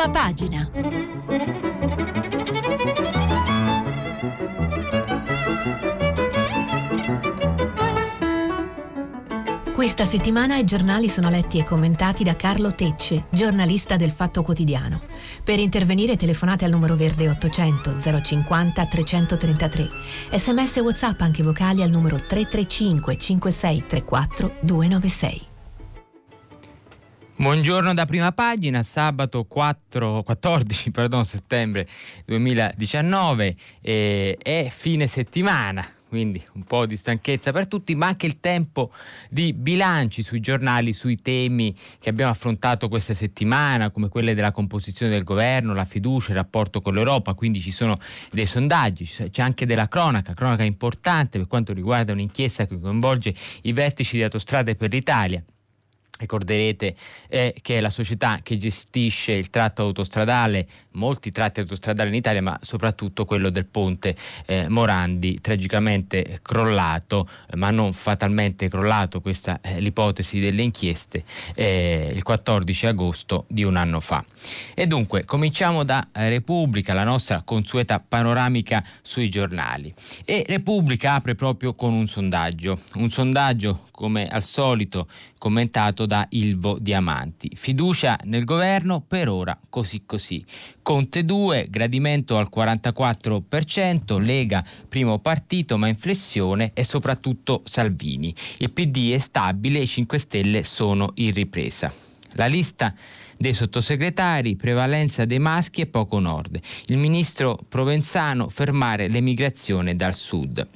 Prima pagina. Questa settimana i giornali sono letti e commentati da Carlo Tecce, giornalista del Fatto Quotidiano. Per intervenire telefonate al numero verde 800 050 333. SMS e WhatsApp anche vocali al numero 335 5634 296. Buongiorno da Prima Pagina, sabato 14 settembre 2019, è fine settimana. Quindi un po' di stanchezza per tutti, ma anche il tempo di bilanci sui giornali, sui temi che abbiamo affrontato questa settimana, come quelle della composizione del governo, la fiducia, il rapporto con l'Europa. Quindi ci sono dei sondaggi, c'è anche della cronaca importante per quanto riguarda un'inchiesta che coinvolge i vertici di Autostrade per l'Italia. Ricorderete che è la società che gestisce il tratto autostradale, molti tratti autostradali in Italia, ma soprattutto quello del ponte Morandi, tragicamente crollato, ma non fatalmente crollato. Questa è l'ipotesi delle inchieste il 14 agosto di un anno fa. E dunque cominciamo da Repubblica, la nostra consueta panoramica sui giornali. E Repubblica apre proprio con un sondaggio come al solito commentato da Ilvo Diamanti. Fiducia nel governo, per ora così così. Conte 2, gradimento al 44%, Lega primo partito ma in flessione e soprattutto Salvini. Il PD è stabile, i 5 Stelle sono in ripresa. La lista dei sottosegretari, prevalenza dei maschi e poco nord. Il ministro Provenzano, fermare l'emigrazione dal sud.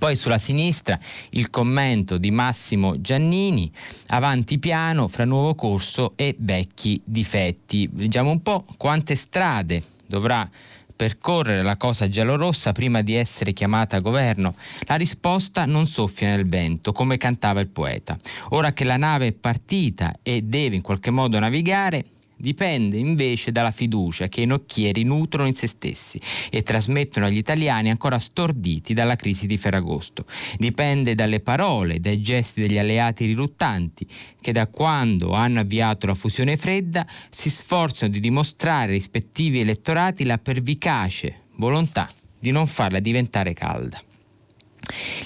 Poi sulla sinistra il commento di Massimo Giannini, avanti piano fra nuovo corso e vecchi difetti. Vediamo un po' quante strade dovrà percorrere la cosa giallorossa prima di essere chiamata a governo. La risposta non soffia nel vento, come cantava il poeta. Ora che la nave è partita e deve in qualche modo navigare, dipende invece dalla fiducia che i nocchieri nutrono in se stessi e trasmettono agli italiani ancora storditi dalla crisi di Ferragosto. Dipende dalle parole, dai gesti degli alleati riluttanti che da quando hanno avviato la fusione fredda si sforzano di dimostrare ai rispettivi elettorati la pervicace volontà di non farla diventare calda.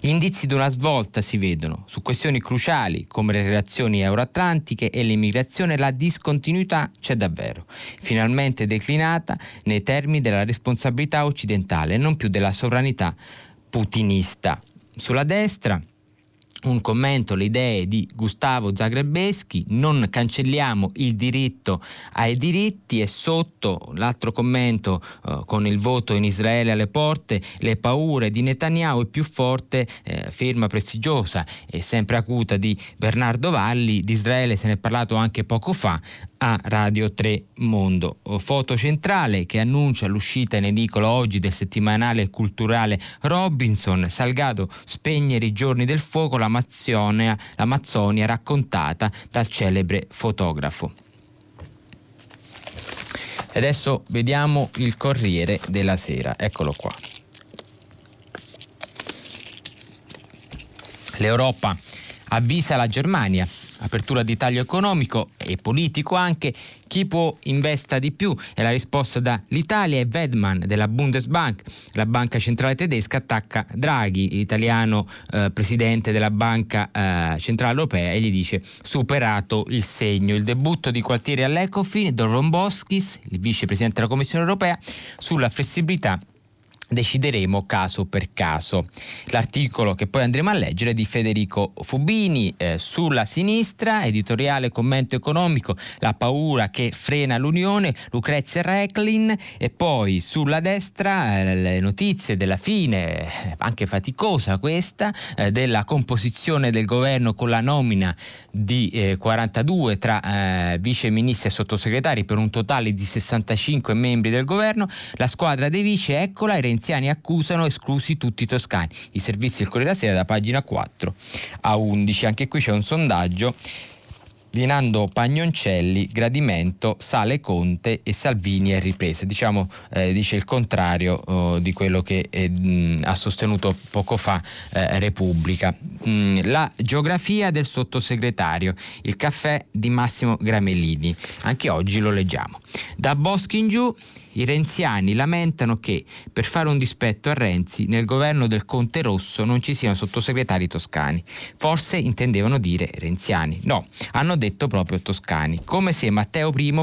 Gli indizi di una svolta si vedono su questioni cruciali come le relazioni euroatlantiche e l'immigrazione. La discontinuità c'è davvero, finalmente declinata nei termini della responsabilità occidentale e non più della sovranità putinista. Sulla destra un commento, le idee di Gustavo Zagrebelsky, non cancelliamo il diritto ai diritti, e sotto l'altro commento con il voto in Israele alle porte, le paure di Netanyahu, il più forte, firma prestigiosa e sempre acuta di Bernardo Valli. Di Israele se ne è parlato anche poco fa a Radio 3 Mondo. Foto centrale che annuncia l'uscita in edicola oggi del settimanale culturale Robinson Salgado, spegnere i giorni del fuoco, l'Amazzonia raccontata dal celebre fotografo. Adesso vediamo il Corriere della Sera, eccolo qua. L'Europa avvisa la Germania, apertura di taglio economico e politico anche, chi può investa di più, è la risposta dall'Italia. E Weidmann della Bundesbank, la banca centrale tedesca, attacca Draghi, l'italiano presidente della Banca Centrale Europea, e gli dice superato il segno. Il debutto di Gualtieri all'Ecofin, Dombrovskis, il vicepresidente della Commissione Europea, sulla flessibilità decideremo caso per caso. L'articolo che poi andremo a leggere è di Federico Fubini, sulla sinistra, editoriale commento economico, la paura che frena l'Unione, Lucrezia Reichlin. E poi sulla destra le notizie della fine, anche faticosa questa, della composizione del governo con la nomina di 42 tra viceministri e sottosegretari per un totale di 65 membri del governo. La squadra dei vice, eccola, i renziani accusano, esclusi tutti i toscani. I servizi del Corriere della Sera da pagina 4 a 11. Anche qui c'è un sondaggio di Nando Pagnoncelli, gradimento, sale Conte e Salvini è ripresa. Diciamo, dice il contrario di quello che ha sostenuto poco fa Repubblica. La geografia del sottosegretario, il caffè di Massimo Gramellini, anche oggi lo leggiamo. Da Boschi in giù, i renziani lamentano che, per fare un dispetto a Renzi, nel governo del Conte Rosso non ci siano sottosegretari toscani. Forse intendevano dire renziani. No, hanno detto proprio toscani. Come se Matteo I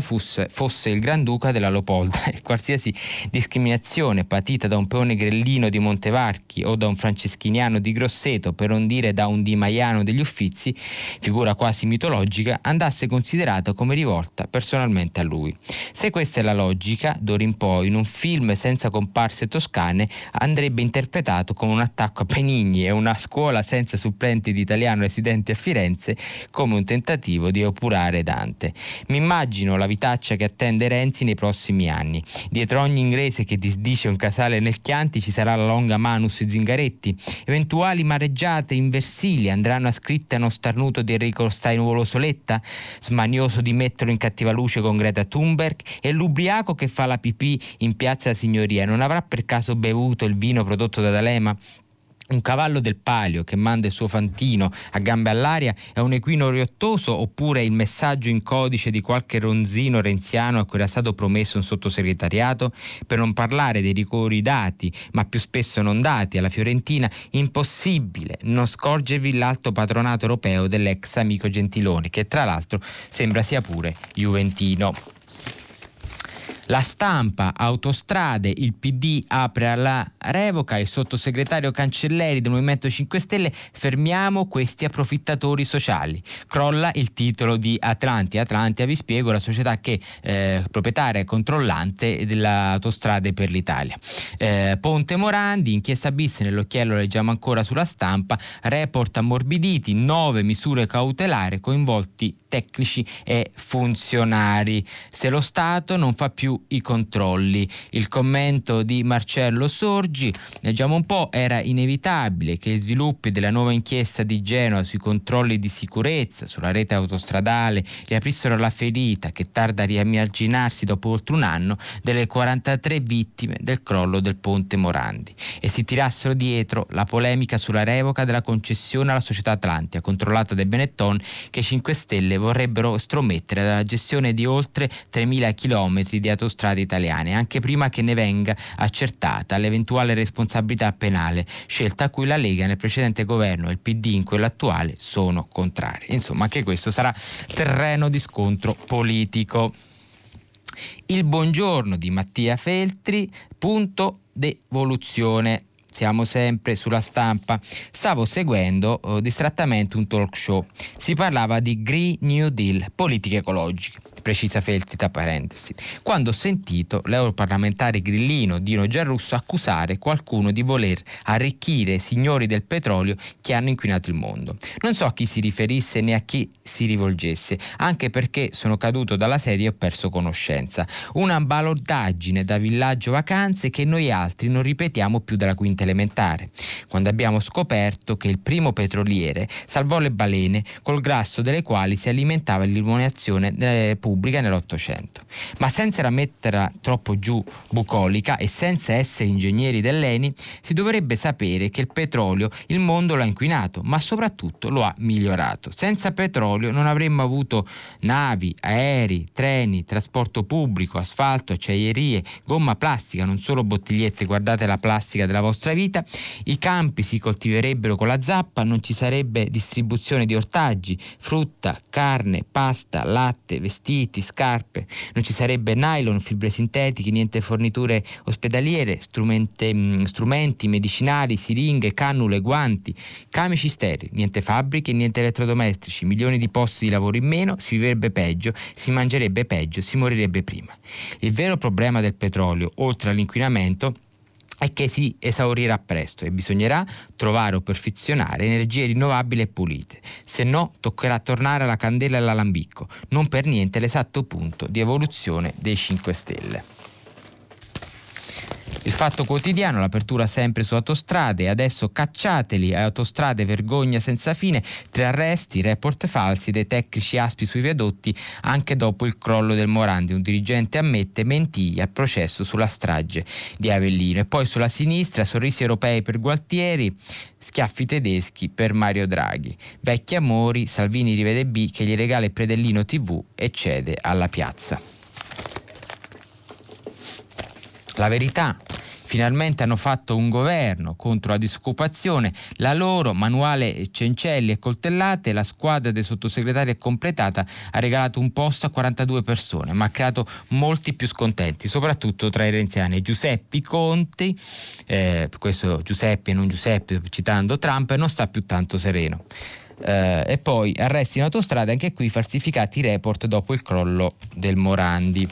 fosse il granduca della Lopolda e qualsiasi discriminazione patita da un peone grellino di Montevarchi o da un francesciniano di Grosseto, per non dire da un Di Maiano degli Uffizi, figura quasi mitologica, andasse considerata come rivolta personalmente a lui. Se questa è la logica, d'ora in poi in un film senza comparse toscane andrebbe interpretato come un attacco a Benigni e una scuola senza supplenti di italiano residenti a Firenze, come un tentativo di opurare Dante. Mi immagino la vitaccia che attende Renzi nei prossimi anni. Dietro ogni inglese che disdice un casale nel Chianti ci sarà la longa manus Zingaretti. Eventuali mareggiate in Versilia andranno a scritta in uno starnuto di Enrico Stainuoloso Letta, smanioso di metterlo in cattiva luce con Greta Thunberg, e l'ubriaco che fa la pipì in Piazza Signoria non avrà per caso bevuto il vino prodotto da D'Alema? Un cavallo del Palio che manda il suo fantino a gambe all'aria è un equino riottoso, oppure il messaggio in codice di qualche ronzino renziano a cui era stato promesso un sottosegretariato? Per non parlare dei ricori dati, ma più spesso non dati, alla Fiorentina. Impossibile non scorgervi l'alto patronato europeo dell'ex amico Gentiloni, che tra l'altro sembra sia pure juventino. La Stampa, Autostrade, il PD apre alla revoca, il sottosegretario Cancelleri del Movimento 5 Stelle, fermiamo questi approfittatori sociali. Crolla il titolo di Atlantia. Atlantia, vi spiego, la società che è proprietaria e controllante dell'Autostrade per l'Italia. Ponte Morandi, inchiesta bis, nell'occhiello leggiamo ancora sulla Stampa, report ammorbiditi, 9 misure cautelari, coinvolti tecnici e funzionari. Se lo Stato non fa più i controlli. Il commento di Marcello Sorgi, leggiamo un po', era inevitabile che gli sviluppi della nuova inchiesta di Genova sui controlli di sicurezza sulla rete autostradale riaprissero la ferita, che tarda a rimarginarsi dopo oltre un anno, delle 43 vittime del crollo del Ponte Morandi, e si tirassero dietro la polemica sulla revoca della concessione alla società Atlantia, controllata da Benetton, che i 5 Stelle vorrebbero estromettere dalla gestione di oltre 3.000 chilometri di autostrade italiane, anche prima che ne venga accertata l'eventuale responsabilità penale, scelta a cui la Lega nel precedente governo e il PD in quello attuale sono contrari. Insomma, anche questo sarà terreno di scontro politico. Il buongiorno di Mattia Feltri, punto d'evoluzione. Siamo sempre sulla Stampa. Stavo seguendo distrattamente un talk show. Si parlava di Green New Deal, politiche ecologiche, precisa Feltri tra parentesi, quando ho sentito l'europarlamentare grillino Dino Giarrusso accusare qualcuno di voler arricchire i signori del petrolio che hanno inquinato il mondo. Non so a chi si riferisse né a chi si rivolgesse, anche perché sono caduto dalla sedia e ho perso conoscenza. Una balordaggine da villaggio vacanze che noi altri non ripetiamo più dalla quinta elementare, quando abbiamo scoperto che il primo petroliere salvò le balene col grasso delle quali si alimentava l'illuminazione pubblica nell'Ottocento. Ma senza la metterla troppo giù bucolica e senza essere ingegneri dell'ENI, si dovrebbe sapere che il petrolio il mondo l'ha inquinato, ma soprattutto lo ha migliorato. Senza petrolio non avremmo avuto navi, aerei, treni, trasporto pubblico, asfalto, acciaierie, gomma plastica, non solo bottigliette, guardate la plastica della vostra vita, i campi si coltiverebbero con la zappa, non ci sarebbe distribuzione di ortaggi, frutta, carne, pasta, latte, vestiti, scarpe, non ci sarebbe nylon, fibre sintetiche, niente forniture ospedaliere, strumenti medicinali, siringhe, cannule, guanti, camici sterili, niente fabbriche, niente elettrodomestici, milioni di posti di lavoro in meno, si vivrebbe peggio, si mangerebbe peggio, si morirebbe prima. Il vero problema del petrolio, oltre all'inquinamento, è che si esaurirà presto e bisognerà trovare o perfezionare energie rinnovabili e pulite, se no toccherà tornare alla candela e all'alambicco, non per niente l'esatto punto di evoluzione dei 5 Stelle. Il Fatto Quotidiano, l'apertura sempre su Autostrade: adesso cacciateli, a Autostrade vergogna senza fine, 3 arresti, report falsi dei tecnici ASPI sui viadotti anche dopo il crollo del Morandi, un dirigente ammette mentiglie al processo sulla strage di Avellino. E poi sulla sinistra, sorrisi europei per Gualtieri, schiaffi tedeschi per Mario Draghi, vecchi amori, Salvini rivede B che gli regala il predellino TV e cede alla piazza. La Verità: finalmente hanno fatto un governo contro la disoccupazione, la loro, manuale cencelli e coltellate, la squadra dei sottosegretari è completata, ha regalato un posto a 42 persone, ma ha creato molti più scontenti, soprattutto tra i renziani. Giuseppe Conte, questo Giuseppe, non Giuseppe, citando Trump, non sta più tanto sereno. E poi arresti in Autostrada, anche qui falsificati i report dopo il crollo del Morandi.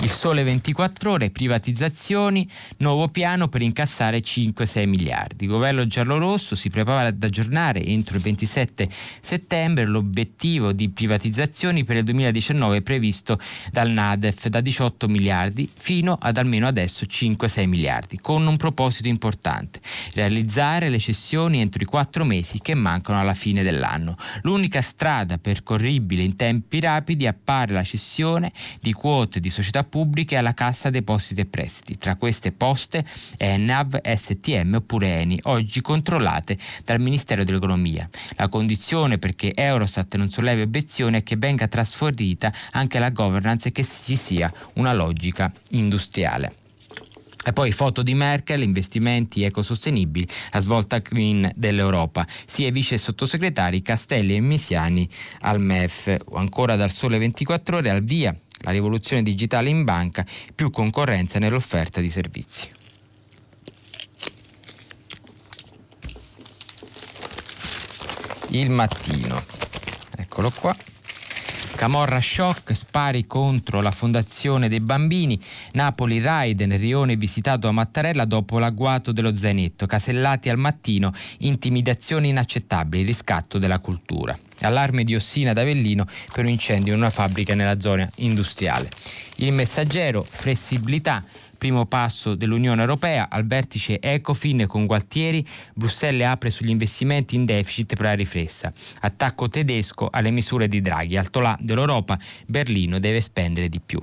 Il Sole 24 Ore, privatizzazioni, nuovo piano per incassare 5-6 miliardi. Il governo giallorosso si prepara ad aggiornare entro il 27 settembre l'obiettivo di privatizzazioni per il 2019 previsto dal NADEF, da 18 miliardi fino ad almeno adesso 5-6 miliardi, con un proposito importante: realizzare le cessioni entro i 4 mesi che mancano alla fine dell'anno. L'unica strada percorribile in tempi rapidi appare la cessione di quote di società pubbliche alla Cassa Depositi e Prestiti, tra queste Poste, Enav, STM oppure Eni, oggi controllate dal Ministero dell'Economia. La condizione perché Eurostat non sollevi obiezione è che venga trasferita anche la governance e che ci sia una logica industriale. E poi foto di Merkel, investimenti ecosostenibili, la svolta green dell'Europa, sia vice sottosegretari Castelli e Misiani al MEF. Ancora dal Sole 24 Ore: al via la rivoluzione digitale in banca, più concorrenza nell'offerta di servizi. Il Mattino, eccolo qua. Camorra shock, spari contro la fondazione dei bambini. Napoli, raid nel rione visitato a Mattarella dopo l'agguato dello zainetto. Casellati al Mattino, intimidazioni inaccettabili, riscatto della cultura. Allarme di Ossina ad Avellino per un incendio in una fabbrica nella zona industriale. Il Messaggero, flessibilità, primo passo dell'Unione Europea, al vertice Ecofin con Gualtieri, Bruxelles apre sugli investimenti in deficit per la riflessa, attacco tedesco alle misure di Draghi, altolà dell'Europa, Berlino deve spendere di più.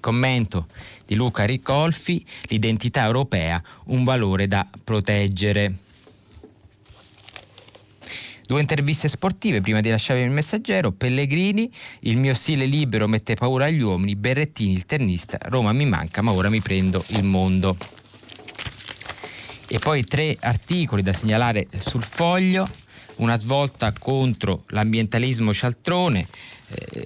Commento di Luca Ricolfi: l'identità europea, un valore da proteggere. 2 interviste sportive prima di lasciare il Messaggero. Pellegrini: il mio stile libero mette paura agli uomini. Berrettini, il tennista: Roma mi manca ma ora mi prendo il mondo. E poi 3 articoli da segnalare sul Foglio: una svolta contro l'ambientalismo cialtrone,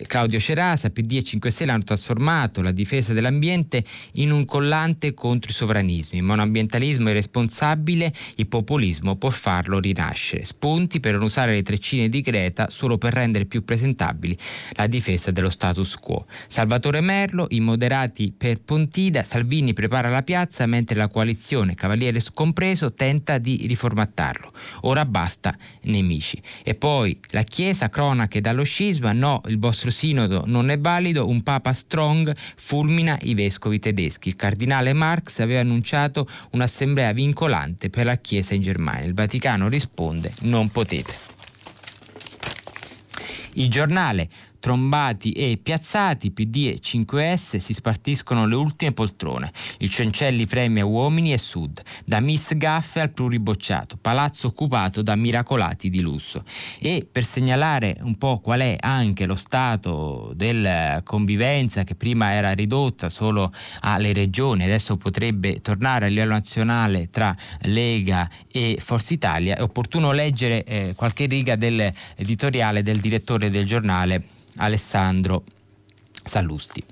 Claudio Cerasa, PD e 5 Stelle hanno trasformato la difesa dell'ambiente in un collante contro i sovranismi, ma un ambientalismo irresponsabile, il populismo può farlo rinascere. Spunti per non usare le treccine di Greta solo per rendere più presentabili la difesa dello status quo. Salvatore Merlo: i moderati per Pontida, Salvini prepara la piazza mentre la coalizione, Cavaliere compreso, tenta di riformattarlo. Ora basta nemici. E poi la Chiesa, cronache dallo scisma, no, il vostro sinodo non è valido, un papa strong fulmina i vescovi tedeschi. Il cardinale Marx aveva annunciato un'assemblea vincolante per la Chiesa in Germania. Il Vaticano risponde: non potete. Il Giornale, trombati e piazzati, PD e 5S si spartiscono le ultime poltrone. Il Cencelli premia uomini e sud, da miss gaffe al pluribocciato, palazzo occupato da miracolati di lusso. E per segnalare un po' qual è anche lo stato della convivenza, che prima era ridotta solo alle regioni, adesso potrebbe tornare a livello nazionale tra Lega e Forza Italia, è opportuno leggere qualche riga dell'editoriale del direttore del Giornale, Alessandro Sallusti.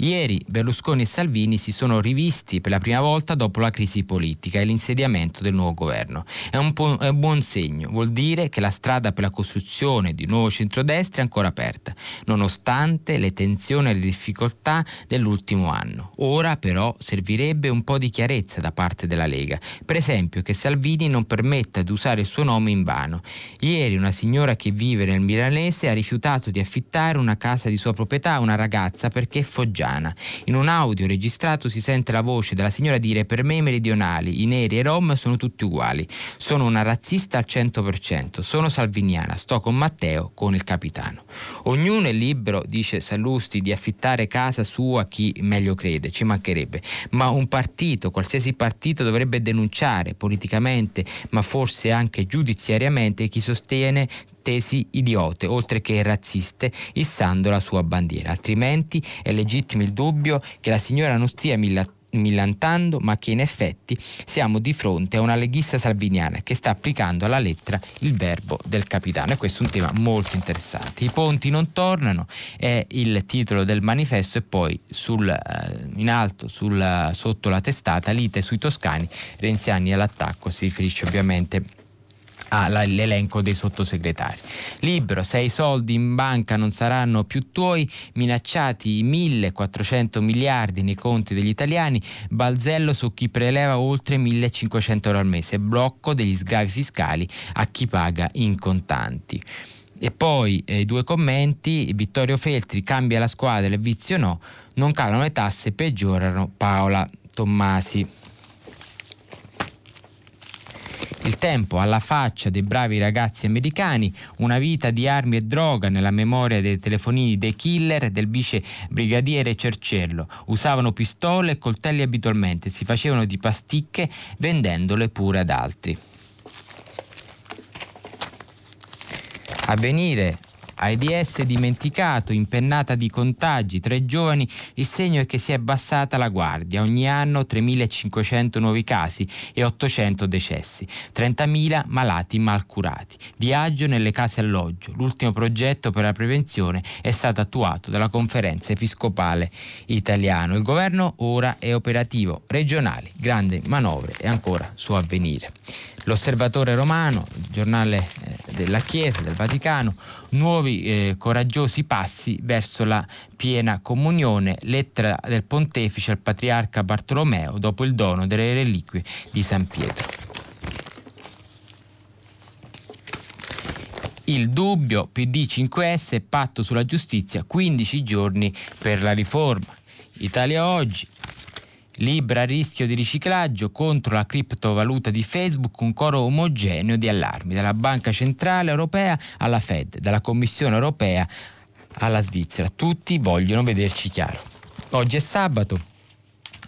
Ieri Berlusconi e Salvini si sono rivisti per la prima volta dopo la crisi politica e l'insediamento del nuovo governo. È un buon segno, vuol dire che la strada per la costruzione di un nuovo centrodestra è ancora aperta, nonostante le tensioni e le difficoltà dell'ultimo anno. Ora però servirebbe un po' di chiarezza da parte della Lega, per esempio che Salvini non permetta di usare il suo nome in vano. Ieri una signora che vive nel milanese ha rifiutato di affittare una casa di sua proprietà a una ragazza perché foggiava. Toscana. In un audio registrato si sente la voce della signora dire: per me i meridionali, i neri e i rom sono tutti uguali, sono una razzista al 100%, sono salviniana, sto con Matteo, con il capitano. Ognuno è libero, dice Sallusti, di affittare casa sua a chi meglio crede, ci mancherebbe, ma un partito, qualsiasi partito, dovrebbe denunciare politicamente, ma forse anche giudiziariamente, chi sostiene tesi idiote, oltre che razziste, issando la sua bandiera. Altrimenti è legittimo il dubbio che la signora non stia millantando, ma che in effetti siamo di fronte a una leghista salviniana che sta applicando alla lettera il verbo del capitano. E questo è un tema molto interessante. I ponti non tornano è il titolo del manifesto, e poi sotto la testata lite sui toscani, renziani all'attacco, si riferisce ovviamente all'elenco dei sottosegretari. Libero: se i soldi in banca non saranno più tuoi, minacciati i 1.400 miliardi nei conti degli italiani, balzello su chi preleva oltre 1.500 euro al mese, blocco degli sgravi fiscali a chi paga in contanti. E poi due commenti: Vittorio Feltri, cambia la squadra, il vizio no, non calano le tasse, peggiorano Paola Tommasi. Il Tempo: alla faccia dei bravi ragazzi americani, una vita di armi e droga nella memoria dei telefonini dei killer e del vice brigadiere Cerciello. Usavano pistole e coltelli abitualmente, si facevano di pasticche vendendole pure ad altri. Avvenire: AIDS dimenticato, impennata di contagi, 3 giovani, il segno è che si è abbassata la guardia, ogni anno 3.500 nuovi casi e 800 decessi, 30.000 malati malcurati, viaggio nelle case alloggio, l'ultimo progetto per la prevenzione è stato attuato dalla Conferenza Episcopale Italiana. Il governo ora è operativo, regionali, grandi manovre e ancora su Avvenire. L'Osservatore Romano, il giornale della Chiesa, del Vaticano: nuovi coraggiosi passi verso la piena comunione, lettera del pontefice al patriarca Bartolomeo dopo il dono delle reliquie di San Pietro. Il Dubbio: PD 5S, patto sulla giustizia, 15 giorni per la riforma. Italia Oggi: Libera, rischio di riciclaggio, contro la criptovaluta di Facebook, un coro omogeneo di allarmi, dalla Banca Centrale Europea alla Fed, dalla Commissione Europea alla Svizzera. Tutti vogliono vederci chiaro. Oggi è sabato,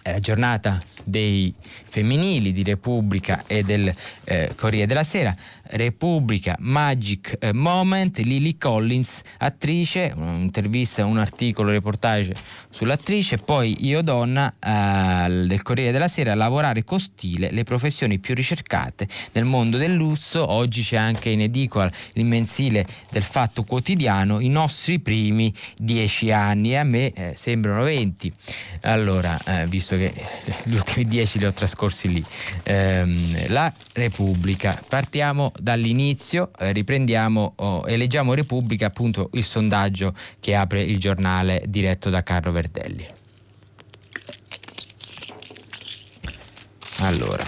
è la giornata dei femminili di Repubblica e del Corriere della Sera. Repubblica: Magic Moment, Lily Collins attrice, un'intervista, un articolo, reportage sull'attrice. Poi Io Donna del Corriere della Sera: lavorare con stile, le professioni più ricercate nel mondo del lusso. Oggi c'è anche in edicola il mensile del Fatto Quotidiano, i nostri primi 10 anni, a me sembrano 20, allora visto che gli ultimi 10 li ho trascorsi lì. La Repubblica, partiamo dall'inizio, riprendiamo e leggiamo Repubblica, appunto il sondaggio che apre il giornale diretto da Carlo Verdelli. Allora,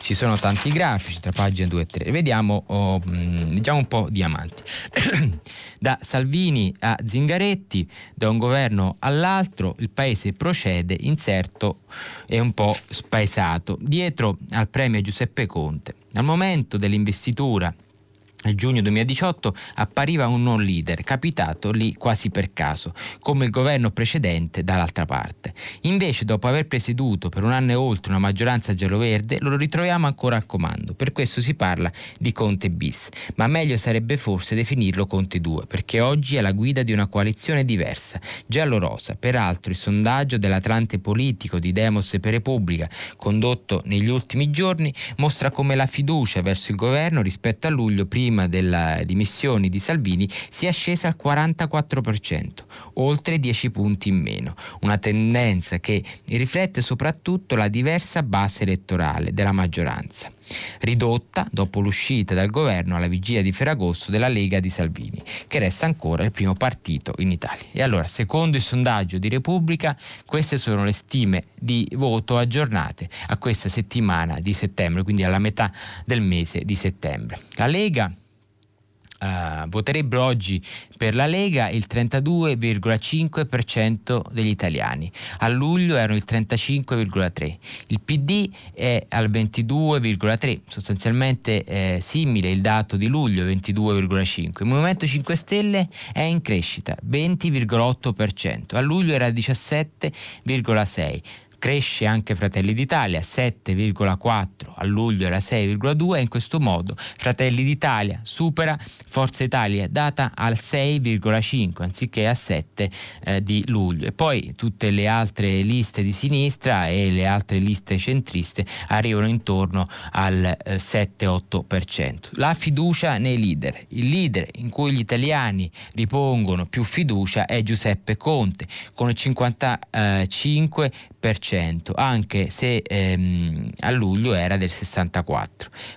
ci sono tanti grafici tra pagine 2 e 3, vediamo diciamo un po' Diamanti. Da Salvini a Zingaretti, da un governo all'altro, il paese procede, incerto e un po' spaesato. Dietro al premio Giuseppe Conte. Al momento dell'investitura, nel giugno 2018, appariva un non leader, capitato lì quasi per caso, come il governo precedente dall'altra parte. Invece, dopo aver presieduto per 1 anno e oltre una maggioranza gialloverde, lo ritroviamo ancora al comando. Per questo si parla di Conte bis, ma meglio sarebbe forse definirlo Conte 2, perché oggi è alla guida di una coalizione diversa, giallorosa. Peraltro il sondaggio dell'Atlante politico di Demos per Repubblica, condotto negli ultimi giorni, mostra come la fiducia verso il governo rispetto a luglio, prima delle dimissioni di Salvini, si è scesa al 44%, oltre 10 punti in meno, una tendenza che riflette soprattutto la diversa base elettorale della maggioranza, ridotta dopo l'uscita dal governo alla vigilia di Ferragosto della Lega di Salvini, che resta ancora il primo partito in Italia. E allora, secondo il sondaggio di Repubblica, queste sono le stime di voto aggiornate a questa settimana di settembre, quindi alla metà del mese di settembre. La Lega voterebbero oggi per la Lega il 32,5% degli italiani, a luglio erano il 35,3%, il PD è al 22,3%, sostanzialmente simile il dato di luglio, 22,5%, il Movimento 5 Stelle è in crescita, 20,8%, a luglio era 17,6%, cresce anche Fratelli d'Italia 7,4%, a luglio era 6,2%, e in questo modo Fratelli d'Italia supera Forza Italia data al 6,5% anziché a 7 di luglio, e poi tutte le altre liste di sinistra e le altre liste centriste arrivano intorno al 7-8%. La fiducia nei leader, il leader in cui gli italiani ripongono più fiducia è Giuseppe Conte con il 55%, anche se a luglio era del 64%.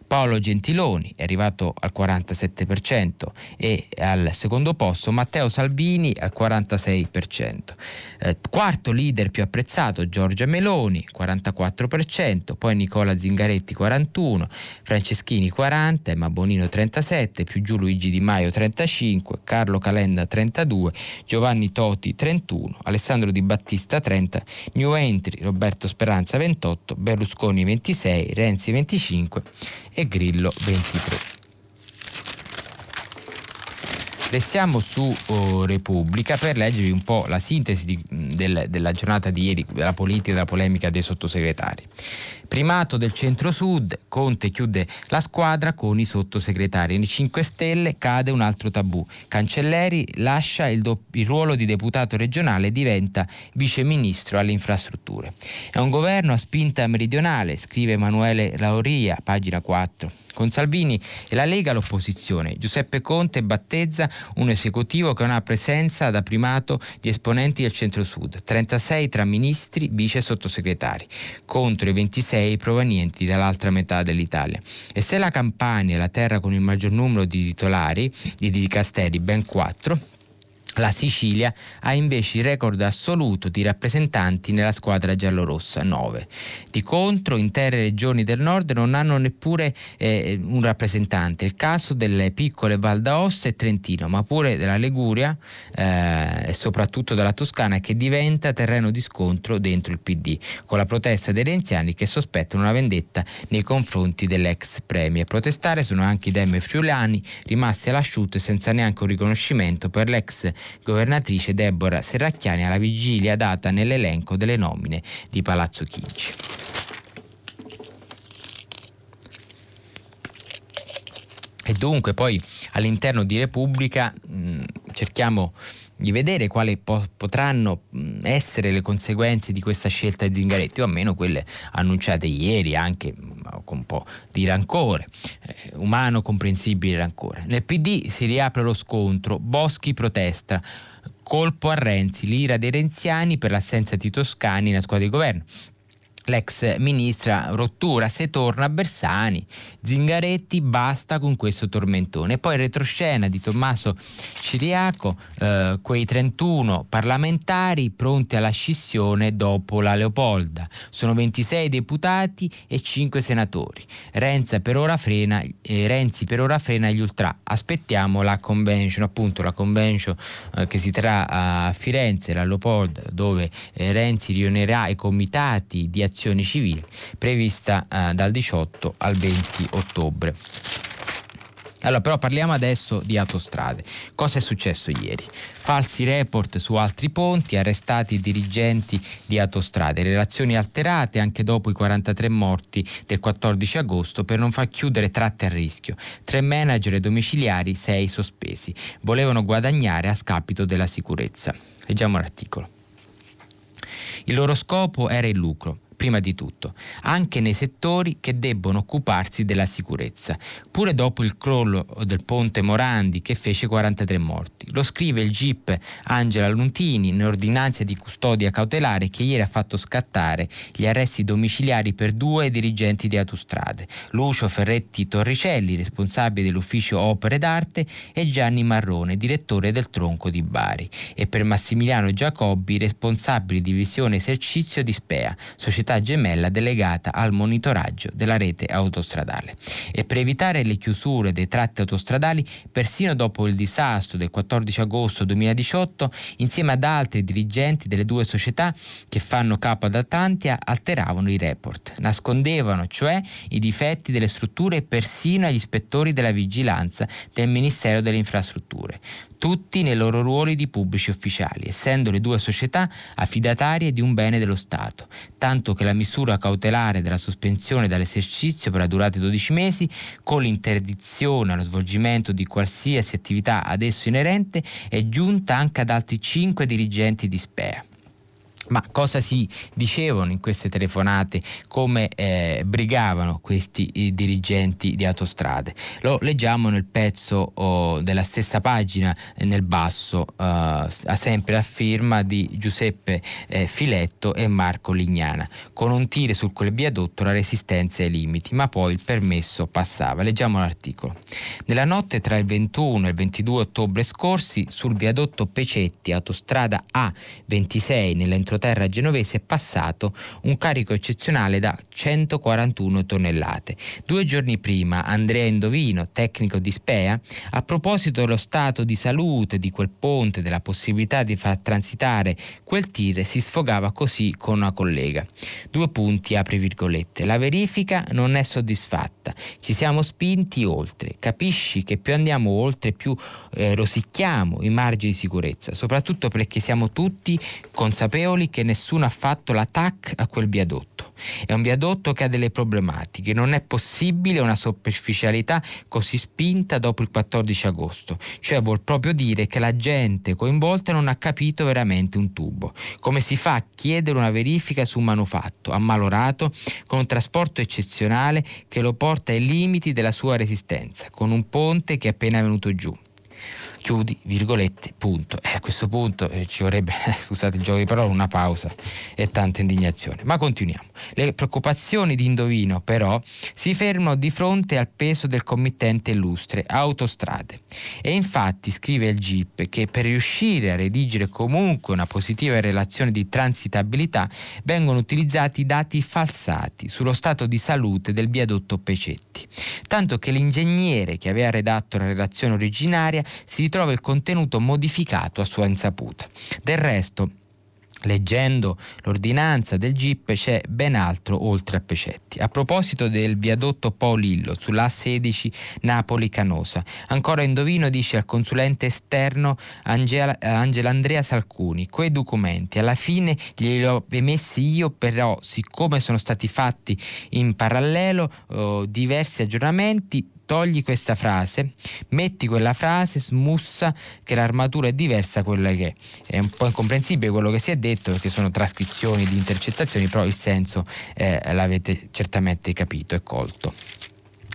Paolo Gentiloni è arrivato al 47% e al secondo posto Matteo Salvini al 46%. Quarto leader più apprezzato Giorgia Meloni 44%, poi Nicola Zingaretti 41%, Franceschini 40%, Emma Bonino 37%, più giù Luigi Di Maio 35%, Carlo Calenda 32%, Giovanni Toti 31%, Alessandro Di Battista 30%, New Entry Roberto Speranza 28%, Berlusconi 26%, Renzi 25% e Grillo 23%. Restiamo su Repubblica per leggervi un po' la sintesi della giornata di ieri, della politica e della polemica dei sottosegretari. Primato del centro-sud, Conte chiude la squadra con i sottosegretari. Nei 5 Stelle cade un altro tabù. Cancelleri lascia il ruolo di deputato regionale e diventa viceministro alle infrastrutture. È un governo a spinta meridionale, scrive Emanuele Lauria, pagina 4. Con Salvini e la Lega l'opposizione. Giuseppe Conte battezza un esecutivo che ha una presenza da primato di esponenti del centro-sud, 36 tra ministri, vice sottosegretari, contro i 26 provenienti dall'altra metà dell'Italia. E se la Campania è la terra con il maggior numero di titolari di dicasteri, ben 4, la Sicilia ha invece il record assoluto di rappresentanti nella squadra giallorossa, 9. Di contro, intere regioni del nord non hanno neppure un rappresentante. Il caso delle piccole Val d'Aosta e Trentino, ma pure della Liguria e soprattutto della Toscana, che diventa terreno di scontro dentro il PD, con la protesta dei renziani che sospettano una vendetta nei confronti dell'ex premier. Protestare sono anche i dem friulani, rimasti all'asciutto e senza neanche un riconoscimento per l'ex governatrice Deborah Serracchiani alla vigilia data nell'elenco delle nomine di Palazzo Chigi. E dunque poi all'interno di Repubblica cerchiamo di vedere quali potranno essere le conseguenze di questa scelta di Zingaretti, o almeno quelle annunciate ieri, anche con un po' di rancore, umano comprensibile rancore. Nel PD si riapre lo scontro, Boschi protesta, colpo a Renzi, l'ira dei renziani per l'assenza di Toscani nella squadra di governo. L'ex ministra rottura, se torna Bersani, Zingaretti basta con questo tormentone. Poi retroscena di Tommaso Ciriaco, quei 31 parlamentari pronti alla scissione dopo la Leopolda, sono 26 deputati e 5 senatori. Renzi per ora frena gli ultra, aspettiamo la convention, appunto la convention che si terrà a Firenze, la Leopolda, dove Renzi riunirà i comitati di azioni civili, prevista dal 18 al 20 ottobre. Allora, però parliamo adesso di Autostrade. Cosa è successo ieri? Falsi report su altri ponti, arrestati i dirigenti di Autostrade, relazioni alterate anche dopo i 43 morti del 14 agosto per non far chiudere tratte a rischio. 3 manager domiciliari, 6 sospesi. Volevano guadagnare a scapito della sicurezza. Leggiamo l'articolo. Il loro scopo era il lucro, prima di tutto, anche nei settori che debbono occuparsi della sicurezza, pure dopo il crollo del Ponte Morandi che fece 43 morti. Lo scrive il GIP Angela Luntini in ordinanza di custodia cautelare che ieri ha fatto scattare gli arresti domiciliari per 2 dirigenti di Autostrade, Lucio Ferretti Torricelli, responsabile dell'ufficio opere d'arte, e Gianni Marrone, direttore del tronco di Bari, e per Massimiliano Giacobbi, responsabile divisione esercizio di Spea, società società gemella delegata al monitoraggio della rete autostradale. E per evitare le chiusure dei tratti autostradali, persino dopo il disastro del 14 agosto 2018, insieme ad altri dirigenti delle due società che fanno capo ad Atlantia alteravano i report, nascondevano cioè i difetti delle strutture persino agli ispettori della vigilanza del Ministero delle Infrastrutture, tutti nei loro ruoli di pubblici ufficiali, essendo le due società affidatarie di un bene dello Stato, tanto che la misura cautelare della sospensione dall'esercizio per la durata di 12 mesi, con l'interdizione allo svolgimento di qualsiasi attività ad esso inerente, è giunta anche ad altri 5 dirigenti di SPEA. Ma cosa si dicevano in queste telefonate? Come brigavano questi dirigenti di Autostrade? Lo leggiamo nel pezzo della stessa pagina, nel basso, ha sempre la firma di Giuseppe Filetto e Marco Lignana. Con un tiro sul quel viadotto la resistenza ai limiti, ma poi il permesso passava. Leggiamo l'articolo. Nella notte tra il 21 e il 22 ottobre scorsi, sul viadotto Pecetti, autostrada A26, nell'entroterra genovese, è passato un carico eccezionale da 141 tonnellate. 2 giorni prima Andrea Indovino, tecnico di SPEA, a proposito dello stato di salute di quel ponte, della possibilità di far transitare quel tir, si sfogava così con una collega. 2 punti, apri virgolette. La verifica non è soddisfatta. Ci siamo spinti oltre. Capisci che più andiamo oltre, più rosicchiamo i margini di sicurezza, soprattutto perché siamo tutti consapevoli che nessuno ha fatto l'attack a quel viadotto. È un viadotto che ha delle problematiche, non è possibile una superficialità così spinta dopo il 14 agosto, cioè vuol proprio dire che la gente coinvolta non ha capito veramente un tubo. Come si fa a chiedere una verifica su un manufatto ammalorato con un trasporto eccezionale che lo porta ai limiti della sua resistenza, con un ponte che è appena venuto giù? Chiudi virgolette, punto. A questo punto ci vorrebbe, scusate il gioco di parole, una pausa e tanta indignazione, ma continuiamo. Le preoccupazioni di Indovino però si fermano di fronte al peso del committente illustre Autostrade, e infatti scrive il GIP che per riuscire a redigere comunque una positiva relazione di transitabilità vengono utilizzati dati falsati sullo stato di salute del viadotto Pecetti, tanto che l'ingegnere che aveva redatto la relazione originaria si trova il contenuto modificato a sua insaputa. Del resto, leggendo l'ordinanza del GIP, c'è ben altro oltre a Pecetti. A proposito del viadotto Po Lillo sulla A16 Napoli-Canosa, ancora Indovino dice al consulente esterno Angela Andrea Salcuni: quei documenti alla fine glieli ho emessi io, però siccome sono stati fatti in parallelo diversi aggiornamenti, togli questa frase, metti quella frase, smussa che l'armatura è diversa quella che è. È un po' incomprensibile quello che si è detto, perché sono trascrizioni di intercettazioni, però il senso l'avete certamente capito e colto.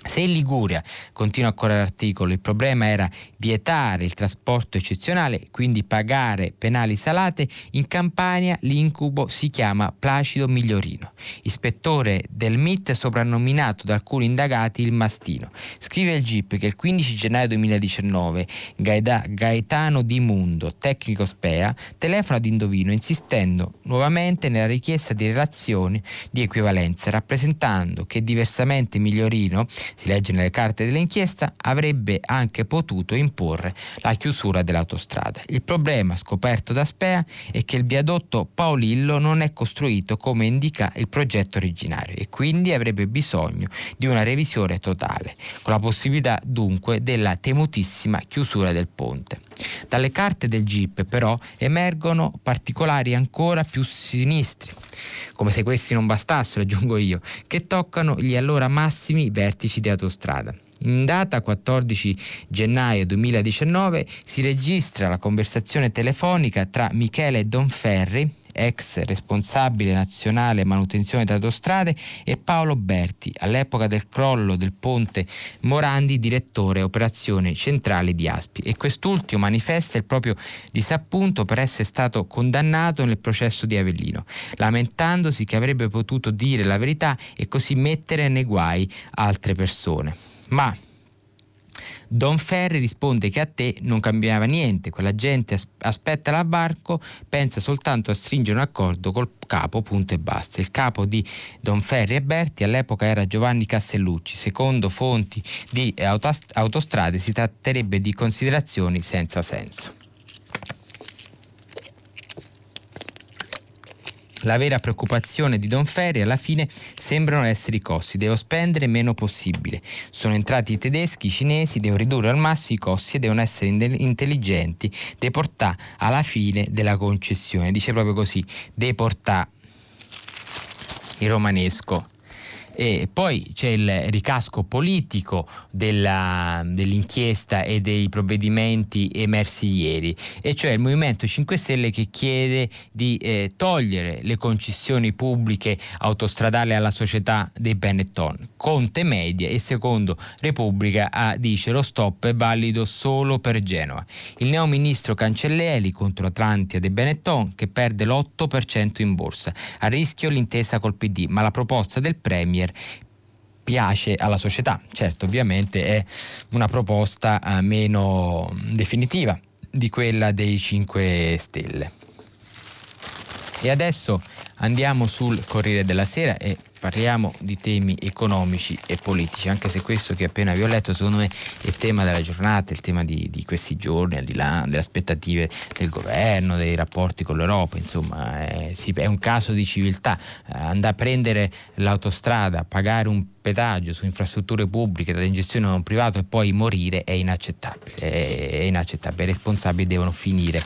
Se in Liguria, continua ancora l'articolo, il problema era vietare il trasporto eccezionale, quindi pagare penali salate, in Campania l'incubo si chiama Placido Migliorino, ispettore del MIT soprannominato da alcuni indagati il Mastino. Scrive il GIP che il 15 gennaio 2019 Gaetano Di Mundo, tecnico SPEA, telefona ad Indovino insistendo nuovamente nella richiesta di relazioni di equivalenza, rappresentando che diversamente Migliorino, si legge nelle carte dell'inchiesta, avrebbe anche potuto imporre la chiusura dell'autostrada. Il problema scoperto da SPEA è che il viadotto Paolillo non è costruito come indica il progetto originario e quindi avrebbe bisogno di una revisione totale, con la possibilità dunque della temutissima chiusura del ponte. Dalle carte del GIP però emergono particolari ancora più sinistri, come se questi non bastassero, aggiungo io, che toccano gli allora massimi vertici di Autostrada. In data 14 gennaio 2019 si registra la conversazione telefonica tra Michele Donferri, ex responsabile nazionale manutenzione di Autostrade, e Paolo Berti, all'epoca del crollo del ponte Morandi direttore operazioni centrali di Aspi, e quest'ultimo manifesta il proprio disappunto per essere stato condannato nel processo di Avellino, lamentandosi che avrebbe potuto dire la verità e così mettere nei guai altre persone. Ma Don Ferri risponde che a te non cambiava niente, quella gente aspetta l'abbarco, pensa soltanto a stringere un accordo col capo, punto e basta. Il capo di Don Ferri e Berti all'epoca era Giovanni Castellucci. Secondo fonti di Autostrade si tratterebbe di considerazioni senza senso. La vera preoccupazione di Don Ferri alla fine sembrano essere i costi. Devo spendere meno possibile. Sono entrati i tedeschi, i cinesi, devo ridurre al massimo i costi e devono essere intelligenti. Deportà alla fine della concessione. Dice proprio così, deportà, il romanesco. E poi c'è il ricasco politico dell'inchiesta e dei provvedimenti emersi ieri, e cioè il Movimento 5 Stelle che chiede di togliere le concessioni pubbliche autostradali alla società dei Benetton. Conte media, e secondo Repubblica dice lo stop è valido solo per Genova. Il neo ministro Cancellieri contro Atlantia dei Benetton, che perde l'8% in borsa. A rischio l'intesa col PD, ma la proposta del Premier piace alla società. Certo, ovviamente è una proposta meno definitiva di quella dei 5 Stelle. E adesso andiamo sul Corriere della Sera e parliamo di temi economici e politici, anche se questo che appena vi ho letto secondo me è il tema della giornata, il tema di questi giorni, al di là delle aspettative del governo, dei rapporti con l'Europa, insomma è un caso di civiltà. Andare a prendere l'autostrada, pagare un pedaggio su infrastrutture pubbliche da gestione a un privato e poi morire è inaccettabile, i responsabili devono finire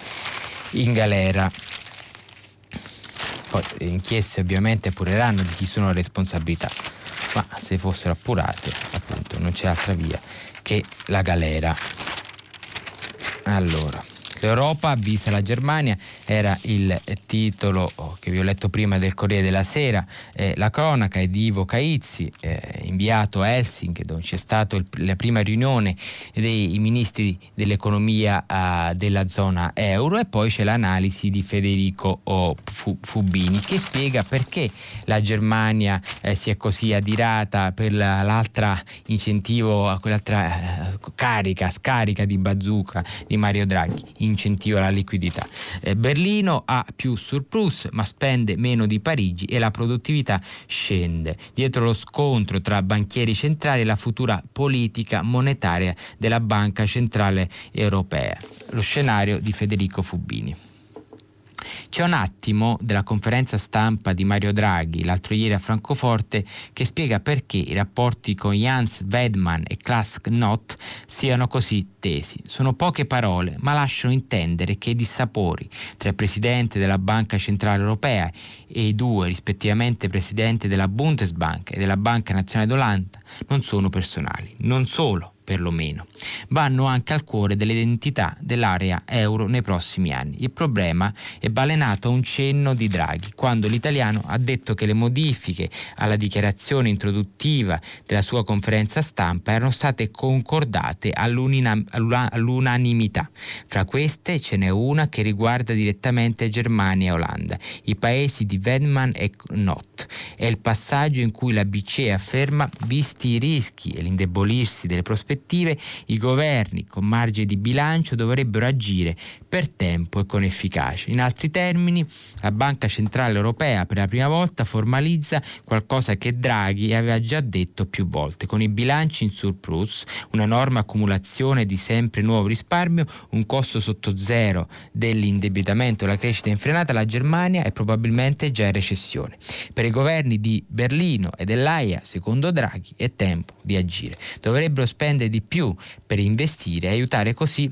in galera. Poi le inchieste ovviamente apureranno di chi sono le responsabilità, ma se fossero appurate, appunto, non c'è altra via che la galera. Allora, l'Europa avvisa la Germania, era il titolo che vi ho letto prima del Corriere della Sera. La cronaca è di Ivo Caizzi, inviato a Helsinki, dove c'è stata la prima riunione dei ministri dell'economia della zona euro, e poi c'è l'analisi di Federico Fubini che spiega perché la Germania si è così adirata per l'altra incentivo, quell'altra scarica di bazooka di Mario Draghi, incentivo alla liquidità. Berlino ha più surplus ma spende meno di Parigi e la produttività scende. Dietro lo scontro tra banchieri centrali e la futura politica monetaria della Banca Centrale Europea. Lo scenario di Federico Fubini. C'è un attimo della conferenza stampa di Mario Draghi l'altro ieri a Francoforte che spiega perché i rapporti con Jens Weidmann e Klaas Knot siano così tesi. Sono poche parole ma lasciano intendere che i dissapori tra il presidente della Banca Centrale Europea e i due rispettivamente presidente della Bundesbank e della Banca Nazionale d'Olanda non sono personali, non solo perlomeno, vanno anche al cuore dell'identità dell'area euro nei prossimi anni. Il problema è balenato a un cenno di Draghi, quando l'italiano ha detto che le modifiche alla dichiarazione introduttiva della sua conferenza stampa erano state concordate all'unanimità. Fra queste ce n'è una che riguarda direttamente Germania e Olanda, i paesi di Weidmann e Knot. È il passaggio in cui la BCE afferma, visti i rischi e l'indebolirsi delle prospettive, i governi con margine di bilancio dovrebbero agire per tempo e con efficacia. In altri termini, la Banca Centrale Europea per la prima volta formalizza qualcosa che Draghi aveva già detto più volte, con i bilanci in surplus, un'enorme accumulazione di sempre nuovo risparmio, un costo sotto zero dell'indebitamento e la crescita infrenata, la Germania è probabilmente già in recessione. Per i governi di Berlino e dell'AIA, secondo Draghi, è tempo di agire. Dovrebbero spendere di più per investire e aiutare così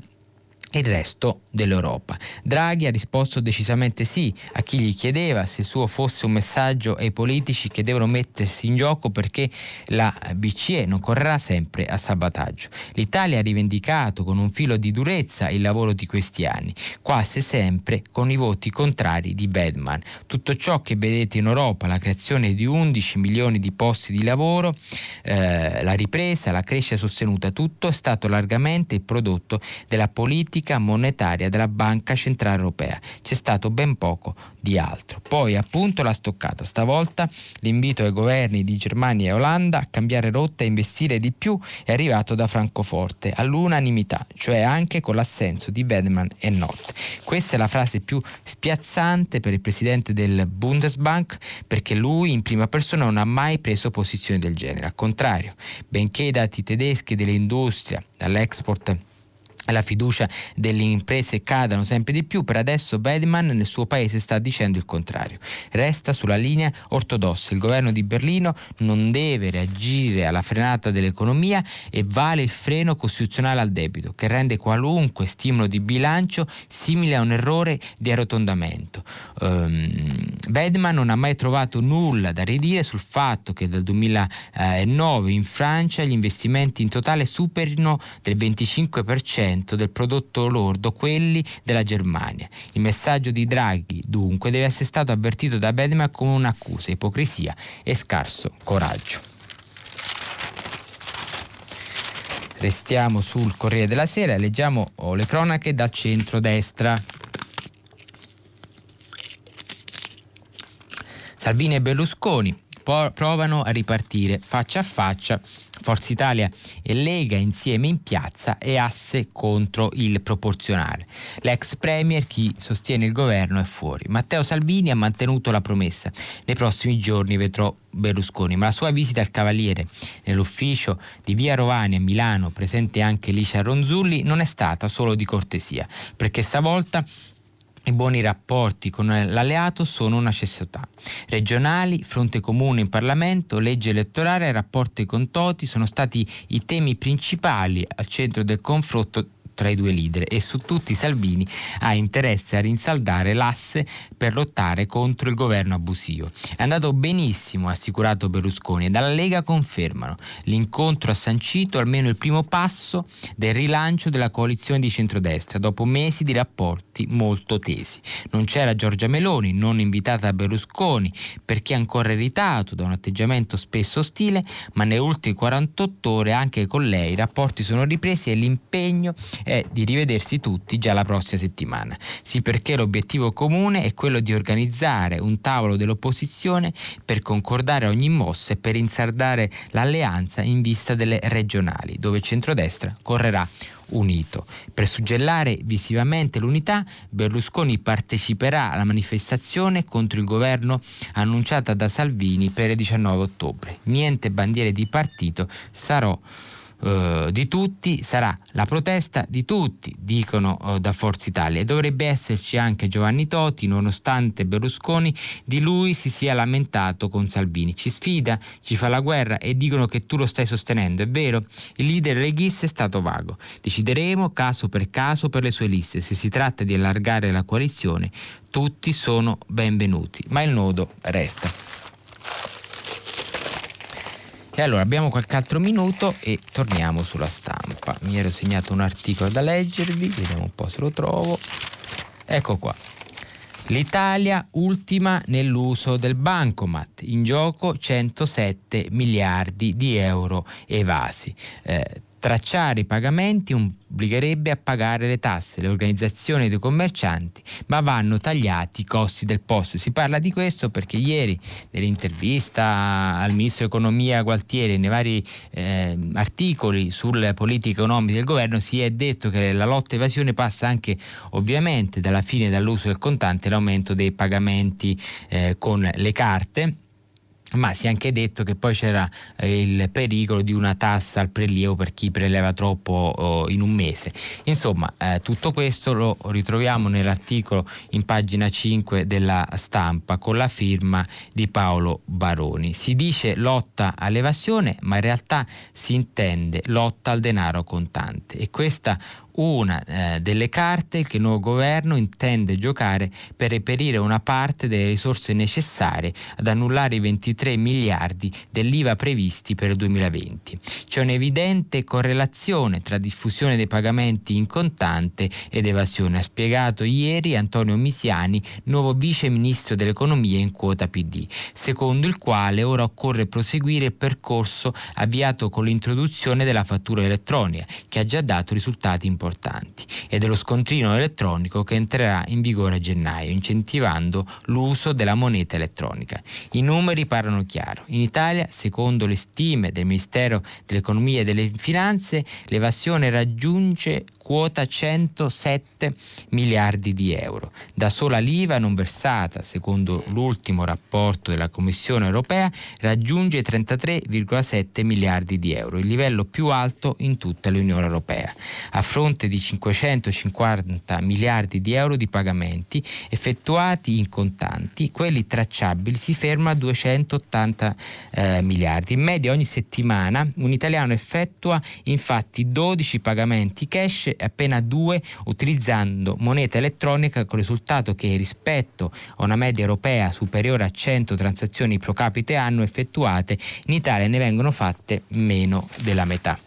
il resto dell'Europa. Draghi ha risposto decisamente sì a chi gli chiedeva se il suo fosse un messaggio ai politici che devono mettersi in gioco perché la BCE non correrà sempre a sabotaggio. L'Italia ha rivendicato con un filo di durezza il lavoro di questi anni, quasi sempre con i voti contrari di Weidmann. Tutto ciò che vedete in Europa, la creazione di 11 milioni di posti di lavoro, la ripresa, la crescita sostenuta, tutto è stato largamente il prodotto della politica politica monetaria della Banca Centrale Europea. C'è stato ben poco di altro. Poi appunto la stoccata, stavolta l'invito ai governi di Germania e Olanda a cambiare rotta e investire di più è arrivato da Francoforte all'unanimità, cioè anche con l'assenso di Weidmann e Notte. Questa è la frase più spiazzante per il presidente del Bundesbank, perché lui in prima persona non ha mai preso posizioni del genere. Al contrario, benché i dati tedeschi dell'industria, dall'export alla fiducia delle imprese cadano sempre di più, per adesso Weidmann nel suo paese sta dicendo il contrario. Resta sulla linea ortodossa, il governo di Berlino non deve reagire alla frenata dell'economia e vale il freno costituzionale al debito, che rende qualunque stimolo di bilancio simile a un errore di arrotondamento. Weidmann non ha mai trovato nulla da ridire sul fatto che dal 2009 in Francia gli investimenti in totale superino del 25% del prodotto lordo quelli della Germania. Il messaggio di Draghi dunque deve essere stato avvertito da Weidmann con un'accusa, ipocrisia e scarso coraggio. Restiamo sul Corriere della Sera e leggiamo le cronache dal centrodestra. Salvini e Berlusconi provano a ripartire faccia a faccia. Forza Italia e Lega insieme in piazza e asse contro il proporzionale. L'ex premier, chi sostiene il governo, è fuori. Matteo Salvini ha mantenuto la promessa. Nei prossimi giorni vedrò Berlusconi, ma la sua visita al Cavaliere, nell'ufficio di Via Rovani a Milano, presente anche Licia Ronzulli, non è stata solo di cortesia, perché stavolta i buoni rapporti con l'alleato sono una necessità. Regionali, fronte comune in Parlamento, legge elettorale e rapporti con Toti sono stati i temi principali al centro del confronto tra i due leader, e su tutti Salvini ha interesse a rinsaldare l'asse per lottare contro il governo abusivo. È andato benissimo, ha assicurato Berlusconi, e dalla Lega confermano. L'incontro ha sancito almeno il primo passo del rilancio della coalizione di centrodestra dopo mesi di rapporti molto tesi. Non c'era Giorgia Meloni, non invitata a Berlusconi, perché ancora irritato da un atteggiamento spesso ostile, ma nelle ultime 48 ore anche con lei i rapporti sono ripresi e l'impegno è di rivedersi tutti già la prossima settimana. Sì, perché l'obiettivo comune è quello di organizzare un tavolo dell'opposizione per concordare ogni mossa e per insaldare l'alleanza in vista delle regionali, dove il centrodestra correrà unito. Per suggellare visivamente l'unità, Berlusconi parteciperà alla manifestazione contro il governo annunciata da Salvini per il 19 ottobre. Niente bandiere di partito, sarà la protesta di tutti, dicono da Forza Italia, e dovrebbe esserci anche Giovanni Toti, nonostante Berlusconi di lui si sia lamentato con Salvini. Ci sfida, ci fa la guerra e dicono che tu lo stai sostenendo. È vero, il leader leghista è stato vago. Decideremo caso per le sue liste. Se si tratta di allargare la coalizione, tutti sono benvenuti, ma il nodo resta. E allora abbiamo qualche altro minuto e torniamo sulla stampa. Mi ero segnato un articolo da leggervi, vediamo un po' se lo trovo. Ecco qua. L'Italia ultima nell'uso del bancomat, in gioco 107 miliardi di euro evasi. Tracciare i pagamenti obbligherebbe a pagare le tasse, le organizzazioni dei commercianti, ma vanno tagliati i costi del posto. Si parla di questo perché ieri nell'intervista al ministro dell'economia Gualtieri, nei vari articoli sulle politiche economiche del governo, si è detto che la lotta all'evasione passa anche ovviamente dalla fine dall'uso del contante e l'aumento dei pagamenti con le carte. Ma si è anche detto che poi c'era il pericolo di una tassa al prelievo per chi preleva troppo in un mese. Insomma, tutto questo lo ritroviamo nell'articolo in pagina 5 della Stampa con la firma di Paolo Baroni. Si dice lotta all'evasione, ma in realtà si intende lotta al denaro contante, e questa una delle carte che il nuovo governo intende giocare per reperire una parte delle risorse necessarie ad annullare i 23 miliardi dell'IVA previsti per il 2020. C'è un'evidente correlazione tra diffusione dei pagamenti in contante ed evasione, ha spiegato ieri Antonio Misiani, nuovo vice ministro dell'economia in quota PD, secondo il quale ora occorre proseguire il percorso avviato con l'introduzione della fattura elettronica, che ha già dato risultati importanti. importanti, e dello scontrino elettronico che entrerà in vigore a gennaio, incentivando l'uso della moneta elettronica. I numeri parlano chiaro. In Italia, secondo le stime del Ministero dell'Economia e delle Finanze, l'evasione raggiunge quota 107 miliardi di euro. Da sola l'IVA non versata, secondo l'ultimo rapporto della Commissione Europea, raggiunge 33,7 miliardi di euro, il livello più alto in tutta l'Unione Europea. A fronte di 550 miliardi di euro di pagamenti effettuati in contanti, quelli tracciabili si ferma a 280 miliardi. In media ogni settimana un italiano effettua infatti 12 pagamenti cash, appena 2 utilizzando moneta elettronica, con il risultato che rispetto a una media europea superiore a 100 transazioni pro capite anno effettuate, in Italia ne vengono fatte meno della metà.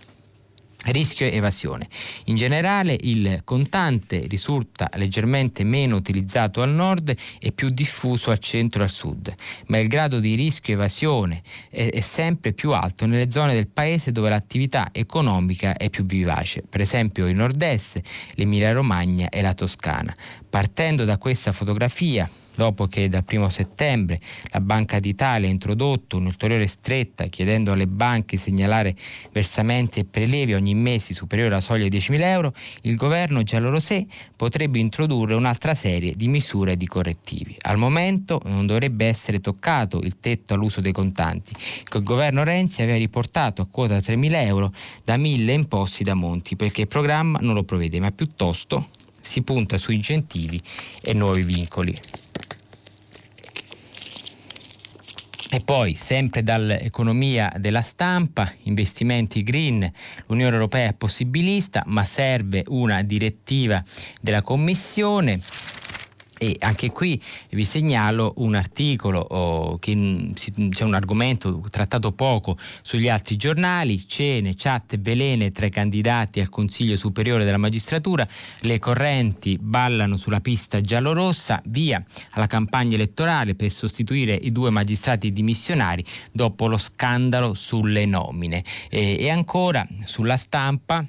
Rischio e evasione. In generale il contante risulta leggermente meno utilizzato al nord e più diffuso al centro e al sud, ma il grado di rischio e evasione è sempre più alto nelle zone del paese dove l'attività economica è più vivace, per esempio il nord-est, l'Emilia-Romagna e la Toscana. Partendo da questa fotografia, dopo che dal 1° settembre la Banca d'Italia ha introdotto un'ulteriore stretta chiedendo alle banche di segnalare versamenti e prelevi ogni mese superiore alla soglia di 10.000 euro, il governo giallorosé potrebbe introdurre un'altra serie di misure e di correttivi. Al momento non dovrebbe essere toccato il tetto all'uso dei contanti, che il governo Renzi aveva riportato a quota 3.000 euro da 1.000 imposti da Monti, perché il programma non lo prevede, ma piuttosto si punta su incentivi e nuovi vincoli. E poi, sempre dall'economia della stampa, investimenti green, l'Unione Europea è possibilista, ma serve una direttiva della Commissione. E anche qui vi segnalo un articolo, c'è un argomento trattato poco sugli altri giornali: cene, chat, velene tra i candidati al Consiglio Superiore della Magistratura, le correnti ballano sulla pista giallorossa, via alla campagna elettorale per sostituire i 2 magistrati dimissionari dopo lo scandalo sulle nomine. E ancora sulla stampa